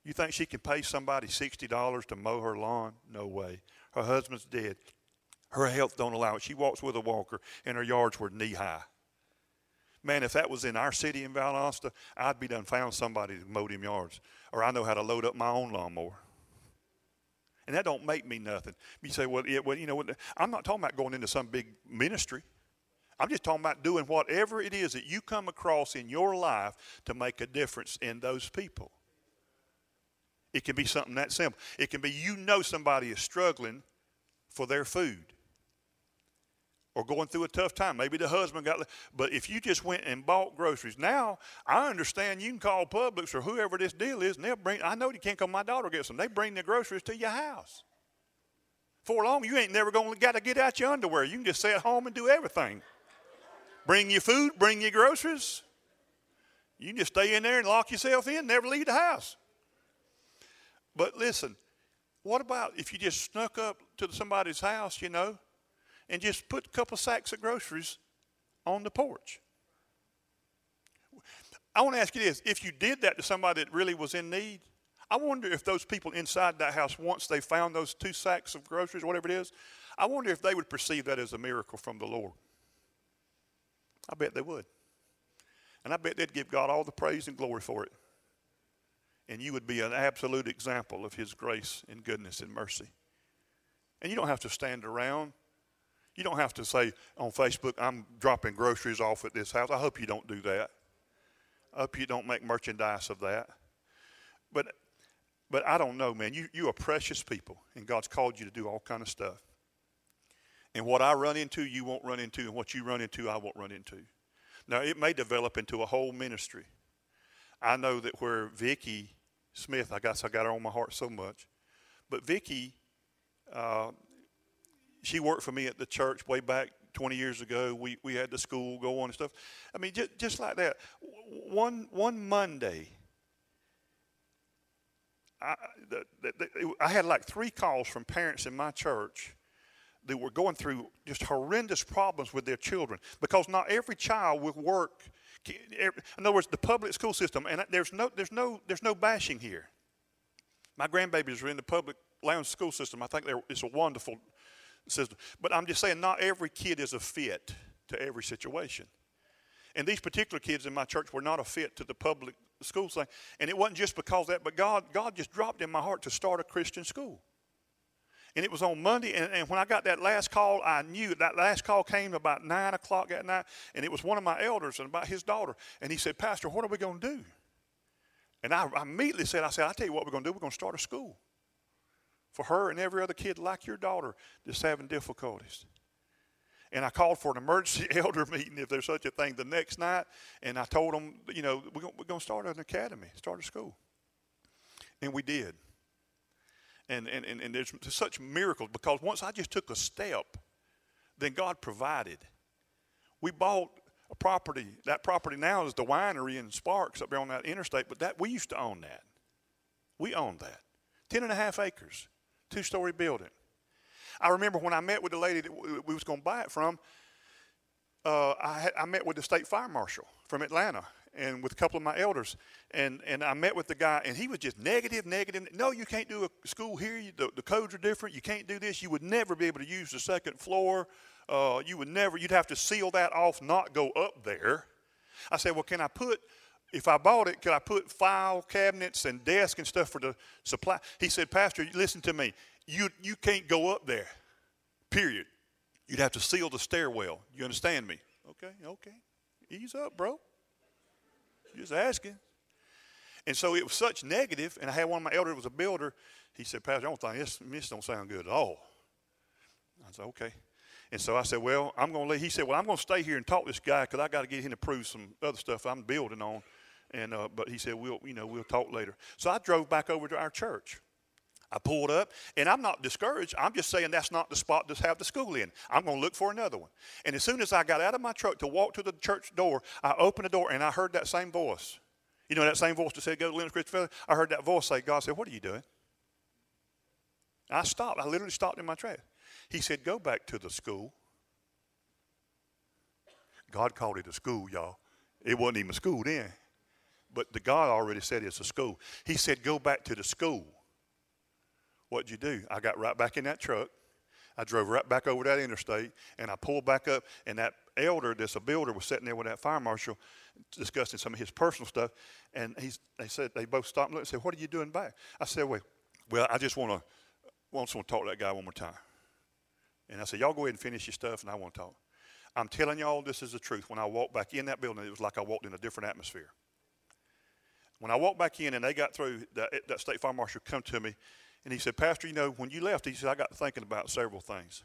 You think she can pay somebody $60 to mow her lawn? No way. Her husband's dead. Her health don't allow it. She walks with a walker, and her yards were knee-high. Man, if that was in our city in Valdosta, I'd be done found somebody to mow them yards. Or I know how to load up my own lawnmower. And that don't make me nothing. You say, well, you know, I'm not talking about going into some big ministry. I'm just talking about doing whatever it is that you come across in your life to make a difference in those people. It can be something that simple. It can be, you know, somebody is struggling for their food. Or going through a tough time. Maybe the husband got, but if you just went and bought groceries. Now, I understand you can call Publix or whoever this deal is, and they'll bring, I know you can't come, my daughter gets them. They bring their groceries to your house. For long, you ain't never going to got to get out your underwear. You can just stay at home and do everything. Bring your food, bring your groceries. You can just stay in there and lock yourself in, never leave the house. But listen, what about if you just snuck up to somebody's house, you know, and just put a couple sacks of groceries on the porch? I want to ask you this. If you did that to somebody that really was in need, I wonder if those people inside that house, once they found those two sacks of groceries, whatever it is, I wonder if they would perceive that as a miracle from the Lord. I bet they would. And I bet they'd give God all the praise and glory for it. And you would be an absolute example of His grace and goodness and mercy. And you don't have to stand around. You don't have to say on Facebook, I'm dropping groceries off at this house. I hope you don't do that. I hope you don't make merchandise of that. But I don't know, man. You are precious people, and God's called you to do all kind of stuff. And what I run into, you won't run into, and what you run into, I won't run into. Now, it may develop into a whole ministry. I know that where Vicky Smith, I guess I got her on my heart so much, but Vicky, she worked for me at the church way back 20 years ago. We had the school go on and stuff. I mean, just like that. One Monday, I had like 3 calls from parents in my church that were going through just horrendous problems with their children, because not every child will work. In other words, the public school system, and there's no bashing here. My grandbabies are in the public Lounge school system. I think it's a wonderful system. But I'm just saying, not every kid is a fit to every situation. And these particular kids in my church were not a fit to the public school thing. And it wasn't just because of that, but God just dropped in my heart to start a Christian school. And it was on Monday, and when I got that last call, I knew that last call came about 9 o'clock at night, and it was one of my elders and about his daughter. And he said, Pastor, what are we going to do? And I immediately said, I'll tell you what we're going to do. We're going to start a school for her and every other kid like your daughter that's having difficulties. And I called for an emergency elder meeting, if there's such a thing, the next night. And I told them, you know, we're going to start an academy, start a school. And we did. And there's such miracles, because once I just took a step, then God provided. We bought a property. That property now is the winery in Sparks up there on that interstate, but that we used to own that. We owned that. 10.5 acres. 2-story building. I remember when I met with the lady that we was going to buy it from, I met with the state fire marshal from Atlanta and with a couple of my elders. And I met with the guy, and he was just negative. No, you can't do a school here. The codes are different. You can't do this. You would never be able to use the second floor. You'd have to seal that off, not go up there. I said, well, if I bought it, could I put file cabinets and desks and stuff for the supply? He said, Pastor, listen to me. You can't go up there, period. You'd have to seal the stairwell. You understand me? Okay. Ease up, bro. Just asking. And so it was such negative, and I had one of my elders who was a builder. He said, Pastor, I don't think this don't sound good at all. I said, okay. And so I said, well, I'm going to leave. He said, well, I'm going to stay here and talk to this guy because I got to get him to prove some other stuff I'm building on. And but he said, we'll talk later. So I drove back over to our church. I pulled up, and I'm not discouraged. I'm just saying that's not the spot to have the school in. I'm going to look for another one. And as soon as I got out of my truck to walk to the church door, I opened the door, and I heard that same voice. You know that same voice that said, go to Lenox Christian Fellowship? I heard that voice say, God said, what are you doing? I stopped. I literally stopped in my tracks. He said, go back to the school. God called it a school, y'all. It wasn't even a school then. But the God already said it's a school. He said, go back to the school. What'd you do? I got right back in that truck. I drove right back over that interstate, and I pulled back up, and that elder that's a builder was sitting there with that fire marshal discussing some of his personal stuff, and they said, they both stopped and looked and said, what are you doing back? I said, well, I just want to talk to that guy one more time. And I said, y'all go ahead and finish your stuff, and I want to talk. I'm telling y'all this is the truth. When I walked back in that building, it was like I walked in a different atmosphere. When I walked back in and they got through, that state fire marshal come to me, and he said, Pastor, when you left, he said, I got thinking about several things.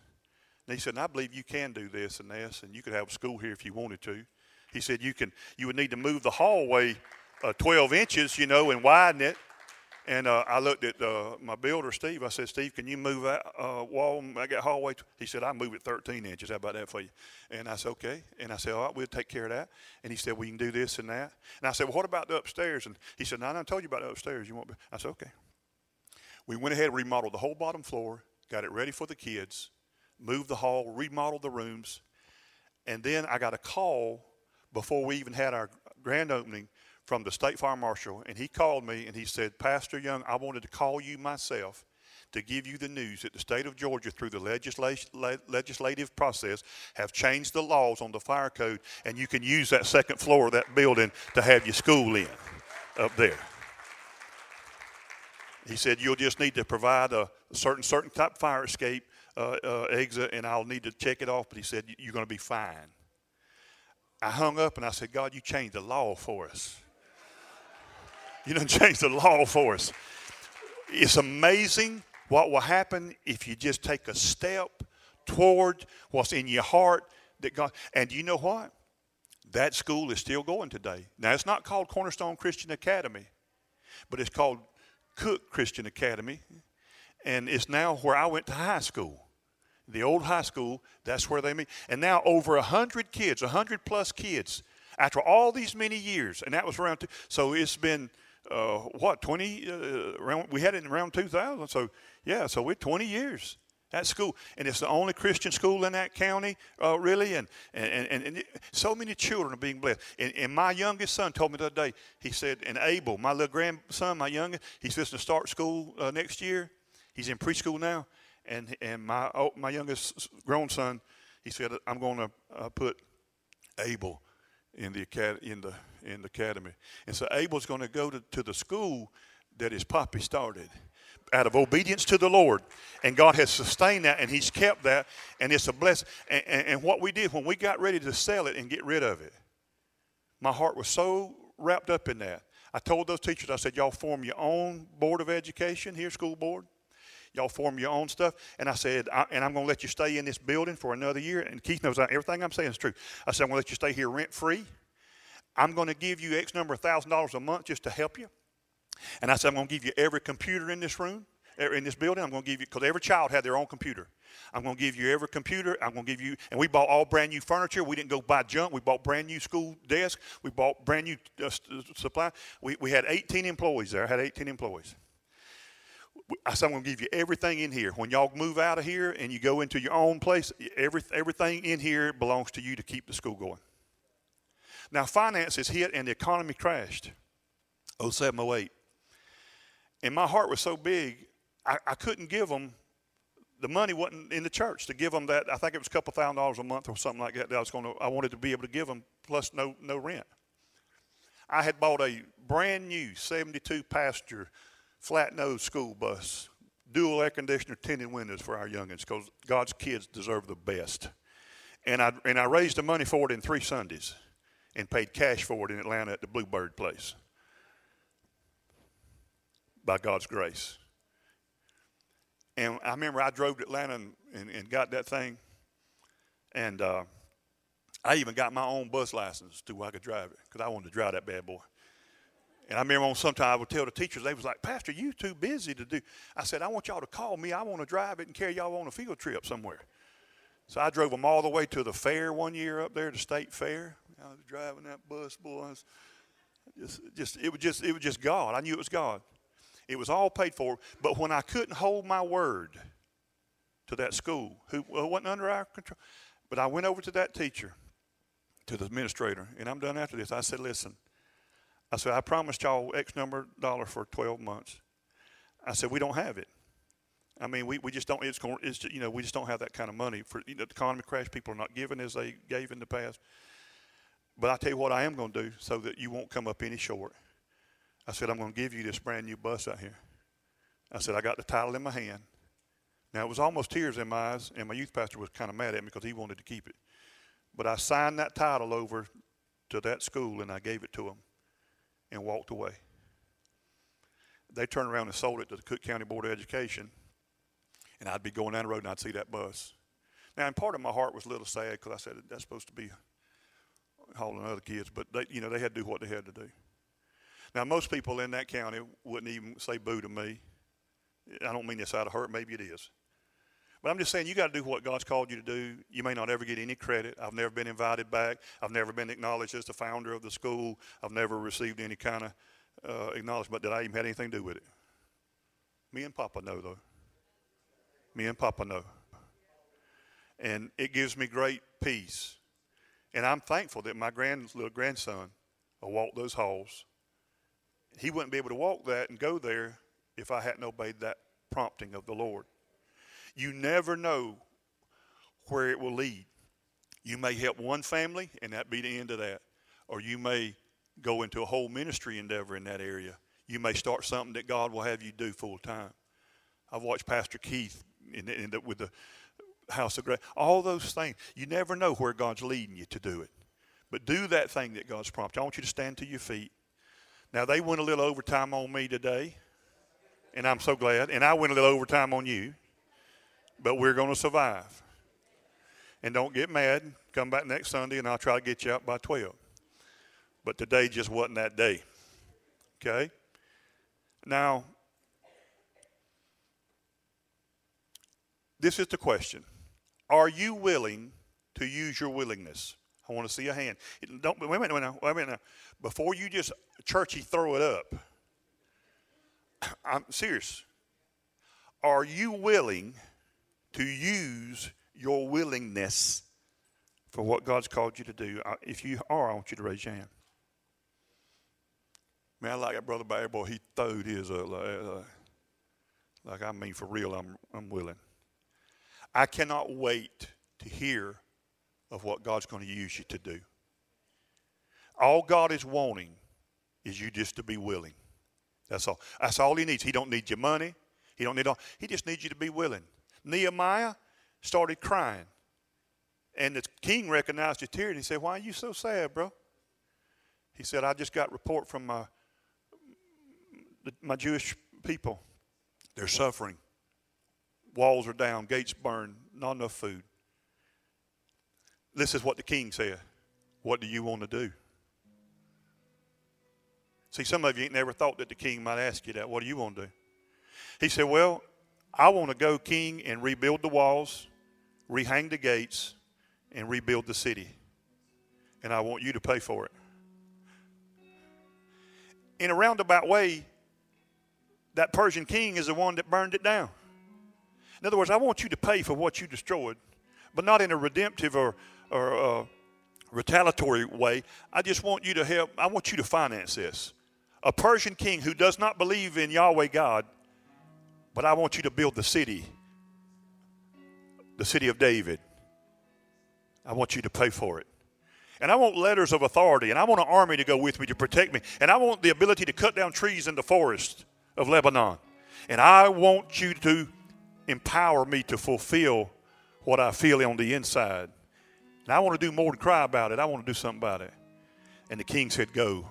And he said, I believe you can do this and this, and you could have school here if you wanted to. He said, you would need to move the hallway 12 inches, and widen it. And I looked at my builder, Steve. I said, Steve, can you move that wall, that hallway? He said, I move it 13 inches. How about that for you? And I said, okay. And I said, all right, we'll take care of that. And he said, well, you can do this and that. And I said, well, what about the upstairs? And he said, no, I told you about the upstairs. You won't be. I said, okay. We went ahead and remodeled the whole bottom floor, got it ready for the kids, moved the hall, remodeled the rooms. And then I got a call before we even had our grand opening from the state fire marshal. And he called me and he said, Pastor Young, I wanted to call you myself to give you the news that the state of Georgia, through the legislative process, have changed the laws on the fire code. And you can use that second floor of that building to have your school in up there. He said, you'll just need to provide a certain type fire escape exit, and I'll need to check it off. But he said, you're going to be fine. I hung up, and I said, God, you changed the law for us. You done changed the law for us. It's amazing what will happen if you just take a step toward what's in your heart. That God, and you know what? That school is still going today. Now, it's not called Cornerstone Christian Academy, but it's called Cook Christian Academy, and it's now where I went to high school, the old high school. That's where they meet. And now over 100 kids, 100 plus kids, after all these many years. And that was around two, so it's been 20 we had it in around 2000, so we're 20 years at school, and it's the only Christian school in that county, really, and so many children are being blessed. And my youngest son told me the other day, he said, and Abel, my little grandson, my youngest, he's supposed to start school next year. He's in preschool now, and my youngest grown son, he said, I'm going to put Abel in the academy, and so Abel's going to go to the school that his papi started, out of obedience to the Lord. And God has sustained that, and he's kept that, and it's a blessing. And what we did when we got ready to sell it and get rid of it, my heart was so wrapped up in that. I told those teachers, I said, y'all form your own board of education here, school board. Y'all form your own stuff. And I said, and I'm going to let you stay in this building for another year. And Keith knows everything I'm saying is true. I said, I'm going to let you stay here rent-free. I'm going to give you X number of $1,000 a month just to help you. And I said, I'm going to give you every computer in this room, in this building. I'm going to give you, because every child had their own computer. I'm going to give you every computer. I'm going to give you, and we bought all brand new furniture. We didn't go buy junk. We bought brand new school desk. We bought brand new supply. We had 18 employees there. I had 18 employees. I said, I'm going to give you everything in here. When y'all move out of here and you go into your own place, everything in here belongs to you to keep the school going. Now, finances hit and the economy crashed, 07, 08. And my heart was so big, I couldn't give them, the money wasn't in the church to give them that. I think it was a couple $1,000 a month or something like that I wanted to be able to give them, plus no rent. I had bought a brand new 72 passenger flat nose school bus, dual air conditioner, tinted windows for our youngins, because God's kids deserve the best. And I raised the money for it in 3 Sundays, and paid cash for it in Atlanta at the Bluebird place, by God's grace. And I remember I drove to Atlanta and got that thing, And I even got my own bus license to where I could drive it because I wanted to drive that bad boy. And I remember sometimes I would tell the teachers, they was like, Pastor, you too busy to do. I said, I want y'all to call me. I want to drive it and carry y'all on a field trip somewhere. So I drove them all the way to the fair one year up there, the state fair. I was driving that bus, boy. It was just God. I knew it was God. It was all paid for. But when I couldn't hold my word to that school, who wasn't under our control, but I went over to that teacher, to the administrator, and I'm done after this. I said, listen. I said, I promised y'all X number of dollars for 12 months. I said, we don't have it. I mean, we just don't, we just don't have that kind of money. For, you know, the economy crash, people are not giving as they gave in the past. But I tell you what I am going to do so that you won't come up any short. I said, I'm going to give you this brand new bus out here. I said, I got the title in my hand. Now, it was almost tears in my eyes, and my youth pastor was kind of mad at me because he wanted to keep it. But I signed that title over to that school, and I gave it to them. And walked away. They turned around and sold it to the Cook County Board of Education, and I'd be going down the road and I'd see that bus. Now, and part of my heart was a little sad because I said that's supposed to be hauling other kids, but they had to do what they had to do. Now, most people in that county wouldn't even say boo to me. I don't mean this out of hurt. Maybe it is, but I'm just saying you got to do what God's called you to do. You may not ever get any credit. I've never been invited back. I've never been acknowledged as the founder of the school. I've never received any kind of acknowledgement that I even had anything to do with it. Me and Papa know, though. Me and Papa know. And it gives me great peace. And I'm thankful that my little grandson will walk those halls. He wouldn't be able to walk that and go there if I hadn't obeyed that prompting of the Lord. You never know where it will lead. You may help one family, and that be the end of that. Or you may go into a whole ministry endeavor in that area. You may start something that God will have you do full time. I've watched Pastor Keith with the House of Grace. All those things. You never know where God's leading you to do it. But do that thing that God's prompted. I want you to stand to your feet. Now, they went a little overtime on me today, and I'm so glad. And I went a little overtime on you. But we're going to survive. And don't get mad. Come back next Sunday, and I'll try to get you out by 12. But today just wasn't that day. Okay? Now, this is the question. Are you willing to use your willingness? I want to see a hand. Wait a minute now. Before you just churchy throw it up, I'm serious. Are you willing to use your willingness for what God's called you to do? If you are, I want you to raise your hand. Man, I like that brother by Abel. He throwed his up like I mean, for real, I'm willing. I cannot wait to hear of what God's going to use you to do. All God is wanting is you just to be willing. That's all. That's all he needs. He don't need your money. He don't need all. He just needs you to be willing. Nehemiah started crying, and the king recognized his tears, and he said, why are you so sad, bro? He said, I just got a report from my Jewish people. They're suffering. Walls are down, gates burned, not enough food. This is what the king said. What do you want to do? See, some of you ain't never thought that the king might ask you that. What do you want to do? He said, well, I want to go, king, and rebuild the walls, rehang the gates, and rebuild the city. And I want you to pay for it. In a roundabout way, that Persian king is the one that burned it down. In other words, I want you to pay for what you destroyed, but not in a redemptive or retaliatory way. I just want you to help. I want you to finance this. A Persian king who does not believe in Yahweh God, but I want you to build the city of David. I want you to pay for it. And I want letters of authority, and I want an army to go with me to protect me, and I want the ability to cut down trees in the forest of Lebanon. And I want you to empower me to fulfill what I feel on the inside. And I want to do more than cry about it. I want to do something about it. And the king said, go.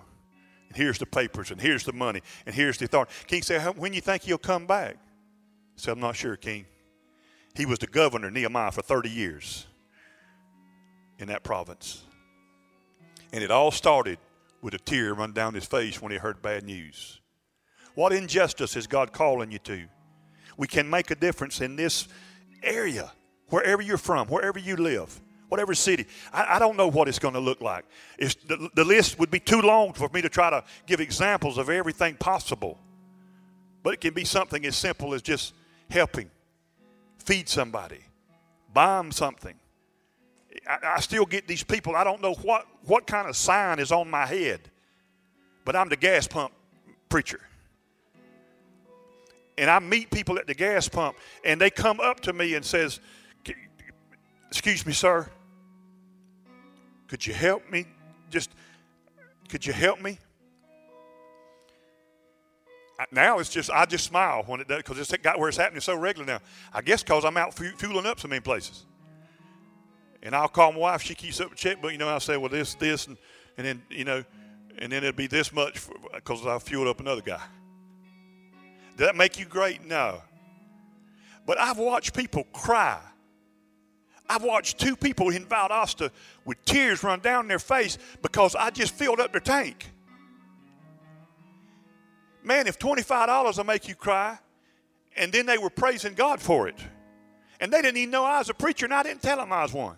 And here's the papers, and here's the money, and here's the authority. King said, when you think he'll come back? I said, I'm not sure, king. He was the governor, Nehemiah, for 30 years. in that province. And it all started with a tear run down his face when he heard bad news. What injustice is God calling you to? We can make a difference in this area, wherever you're from, wherever you live, whatever city. I don't know what it's going to look like. It's, the list would be too long for me to try to give examples of everything possible. But it can be something as simple as just helping, feed somebody, buy them something. I still get these people. I don't know what kind of sign is on my head, but I'm the gas pump preacher. And I meet people at the gas pump, and they come up to me and says, "Excuse me, sir, could you help me? Could you help me?" Now it's just, I just smile when it does, because it's got where it's happening so regular now. I guess because I'm out fueling up so many places. And I'll call my wife. She keeps up a checkbook. You know, I'll say, well, this, and then, you know, and then it'll be this much because I fueled up another guy. Did that make you great? No. But I've watched people cry. I've watched two people in Valdosta with tears run down their face because I just filled up their tank. Man, if $25 will make you cry, and then they were praising God for it. And they didn't even know I was a preacher, and I didn't tell them I was one.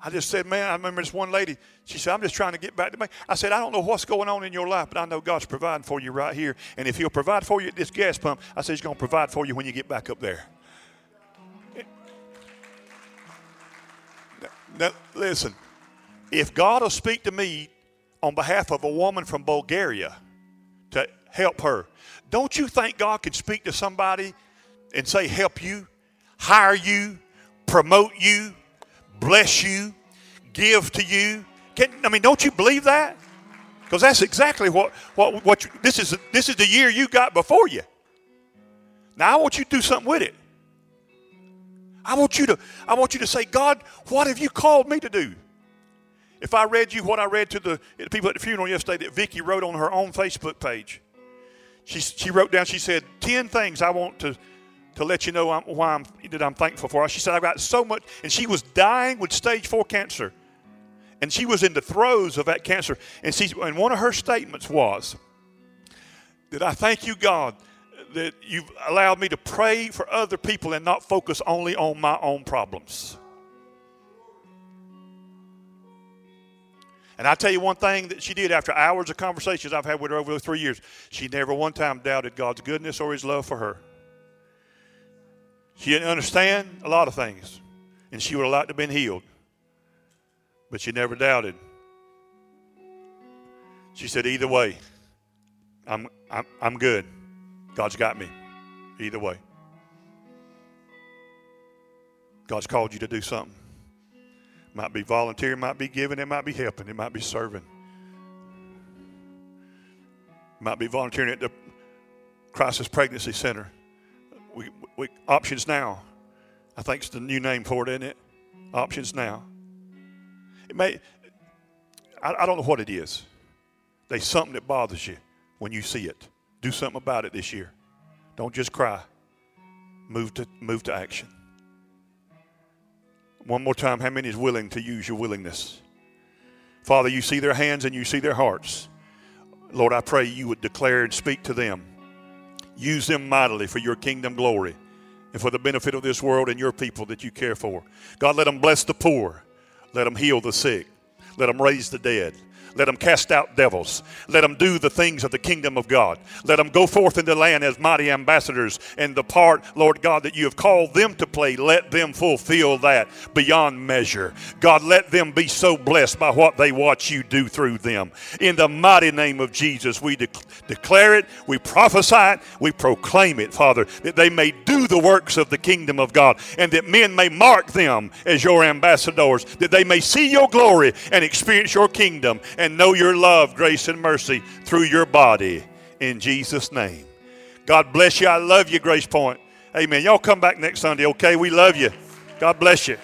I just said, man, I remember this one lady. She said, I'm just trying to get back to me. I said, I don't know what's going on in your life, but I know God's providing for you right here. And if he'll provide for you at this gas pump, I said, he's going to provide for you when you get back up there. Now, listen, if God will speak to me on behalf of a woman from Bulgaria to help her, don't you think God could speak to somebody and say, help you, hire you, promote you, bless you, give to you? Don't you believe that? Because that's exactly what this is the year you got before you. Now I want you to do something with it. I want you to say, God, what have you called me to do? If I read you what I read to the people at the funeral yesterday that Vicky wrote on her own Facebook page, she wrote down, she said, 10 things I want to let you know that I'm thankful for. She said, I've got so much. And she was dying with stage 4 cancer. And she was in the throes of that cancer. And one of her statements was that I thank you, God, that you've allowed me to pray for other people and not focus only on my own problems. And I tell you one thing that she did after hours of conversations I've had with her over the 3 years. She never one time doubted God's goodness or his love for her. She didn't understand a lot of things, and she would have liked to have been healed. But she never doubted. She said, either way, I'm good. God's got me. Either way. God's called you to do something. Might be volunteering, might be giving, it might be helping, it might be serving. Might be volunteering at the Crisis Pregnancy Center. We Options Now, I think it's the new name for it, isn't it? Options Now. It may, I don't know what it is. There's something that bothers you when you see it. Do something about it this year. Don't just cry. Move to action. One more time, how many is willing to use your willingness? Father, you see their hands and you see their hearts. Lord, I pray you would declare and speak to them. Use them mightily for your kingdom glory and for the benefit of this world and your people that you care for. God, let them bless the poor. Let them heal the sick. Let them raise the dead. Let them cast out devils. Let them do the things of the kingdom of God. Let them go forth in the land as mighty ambassadors. And the part, Lord God, that you have called them to play, let them fulfill that beyond measure. God, let them be so blessed by what they watch you do through them. In the mighty name of Jesus, we declare it, we prophesy it, we proclaim it, Father, that they may do the works of the kingdom of God and that men may mark them as your ambassadors, that they may see your glory and experience your kingdom and know your love, grace, and mercy through your body in Jesus' name. God bless you. I love you, Grace Point. Amen. Y'all come back next Sunday, okay? We love you. God bless you.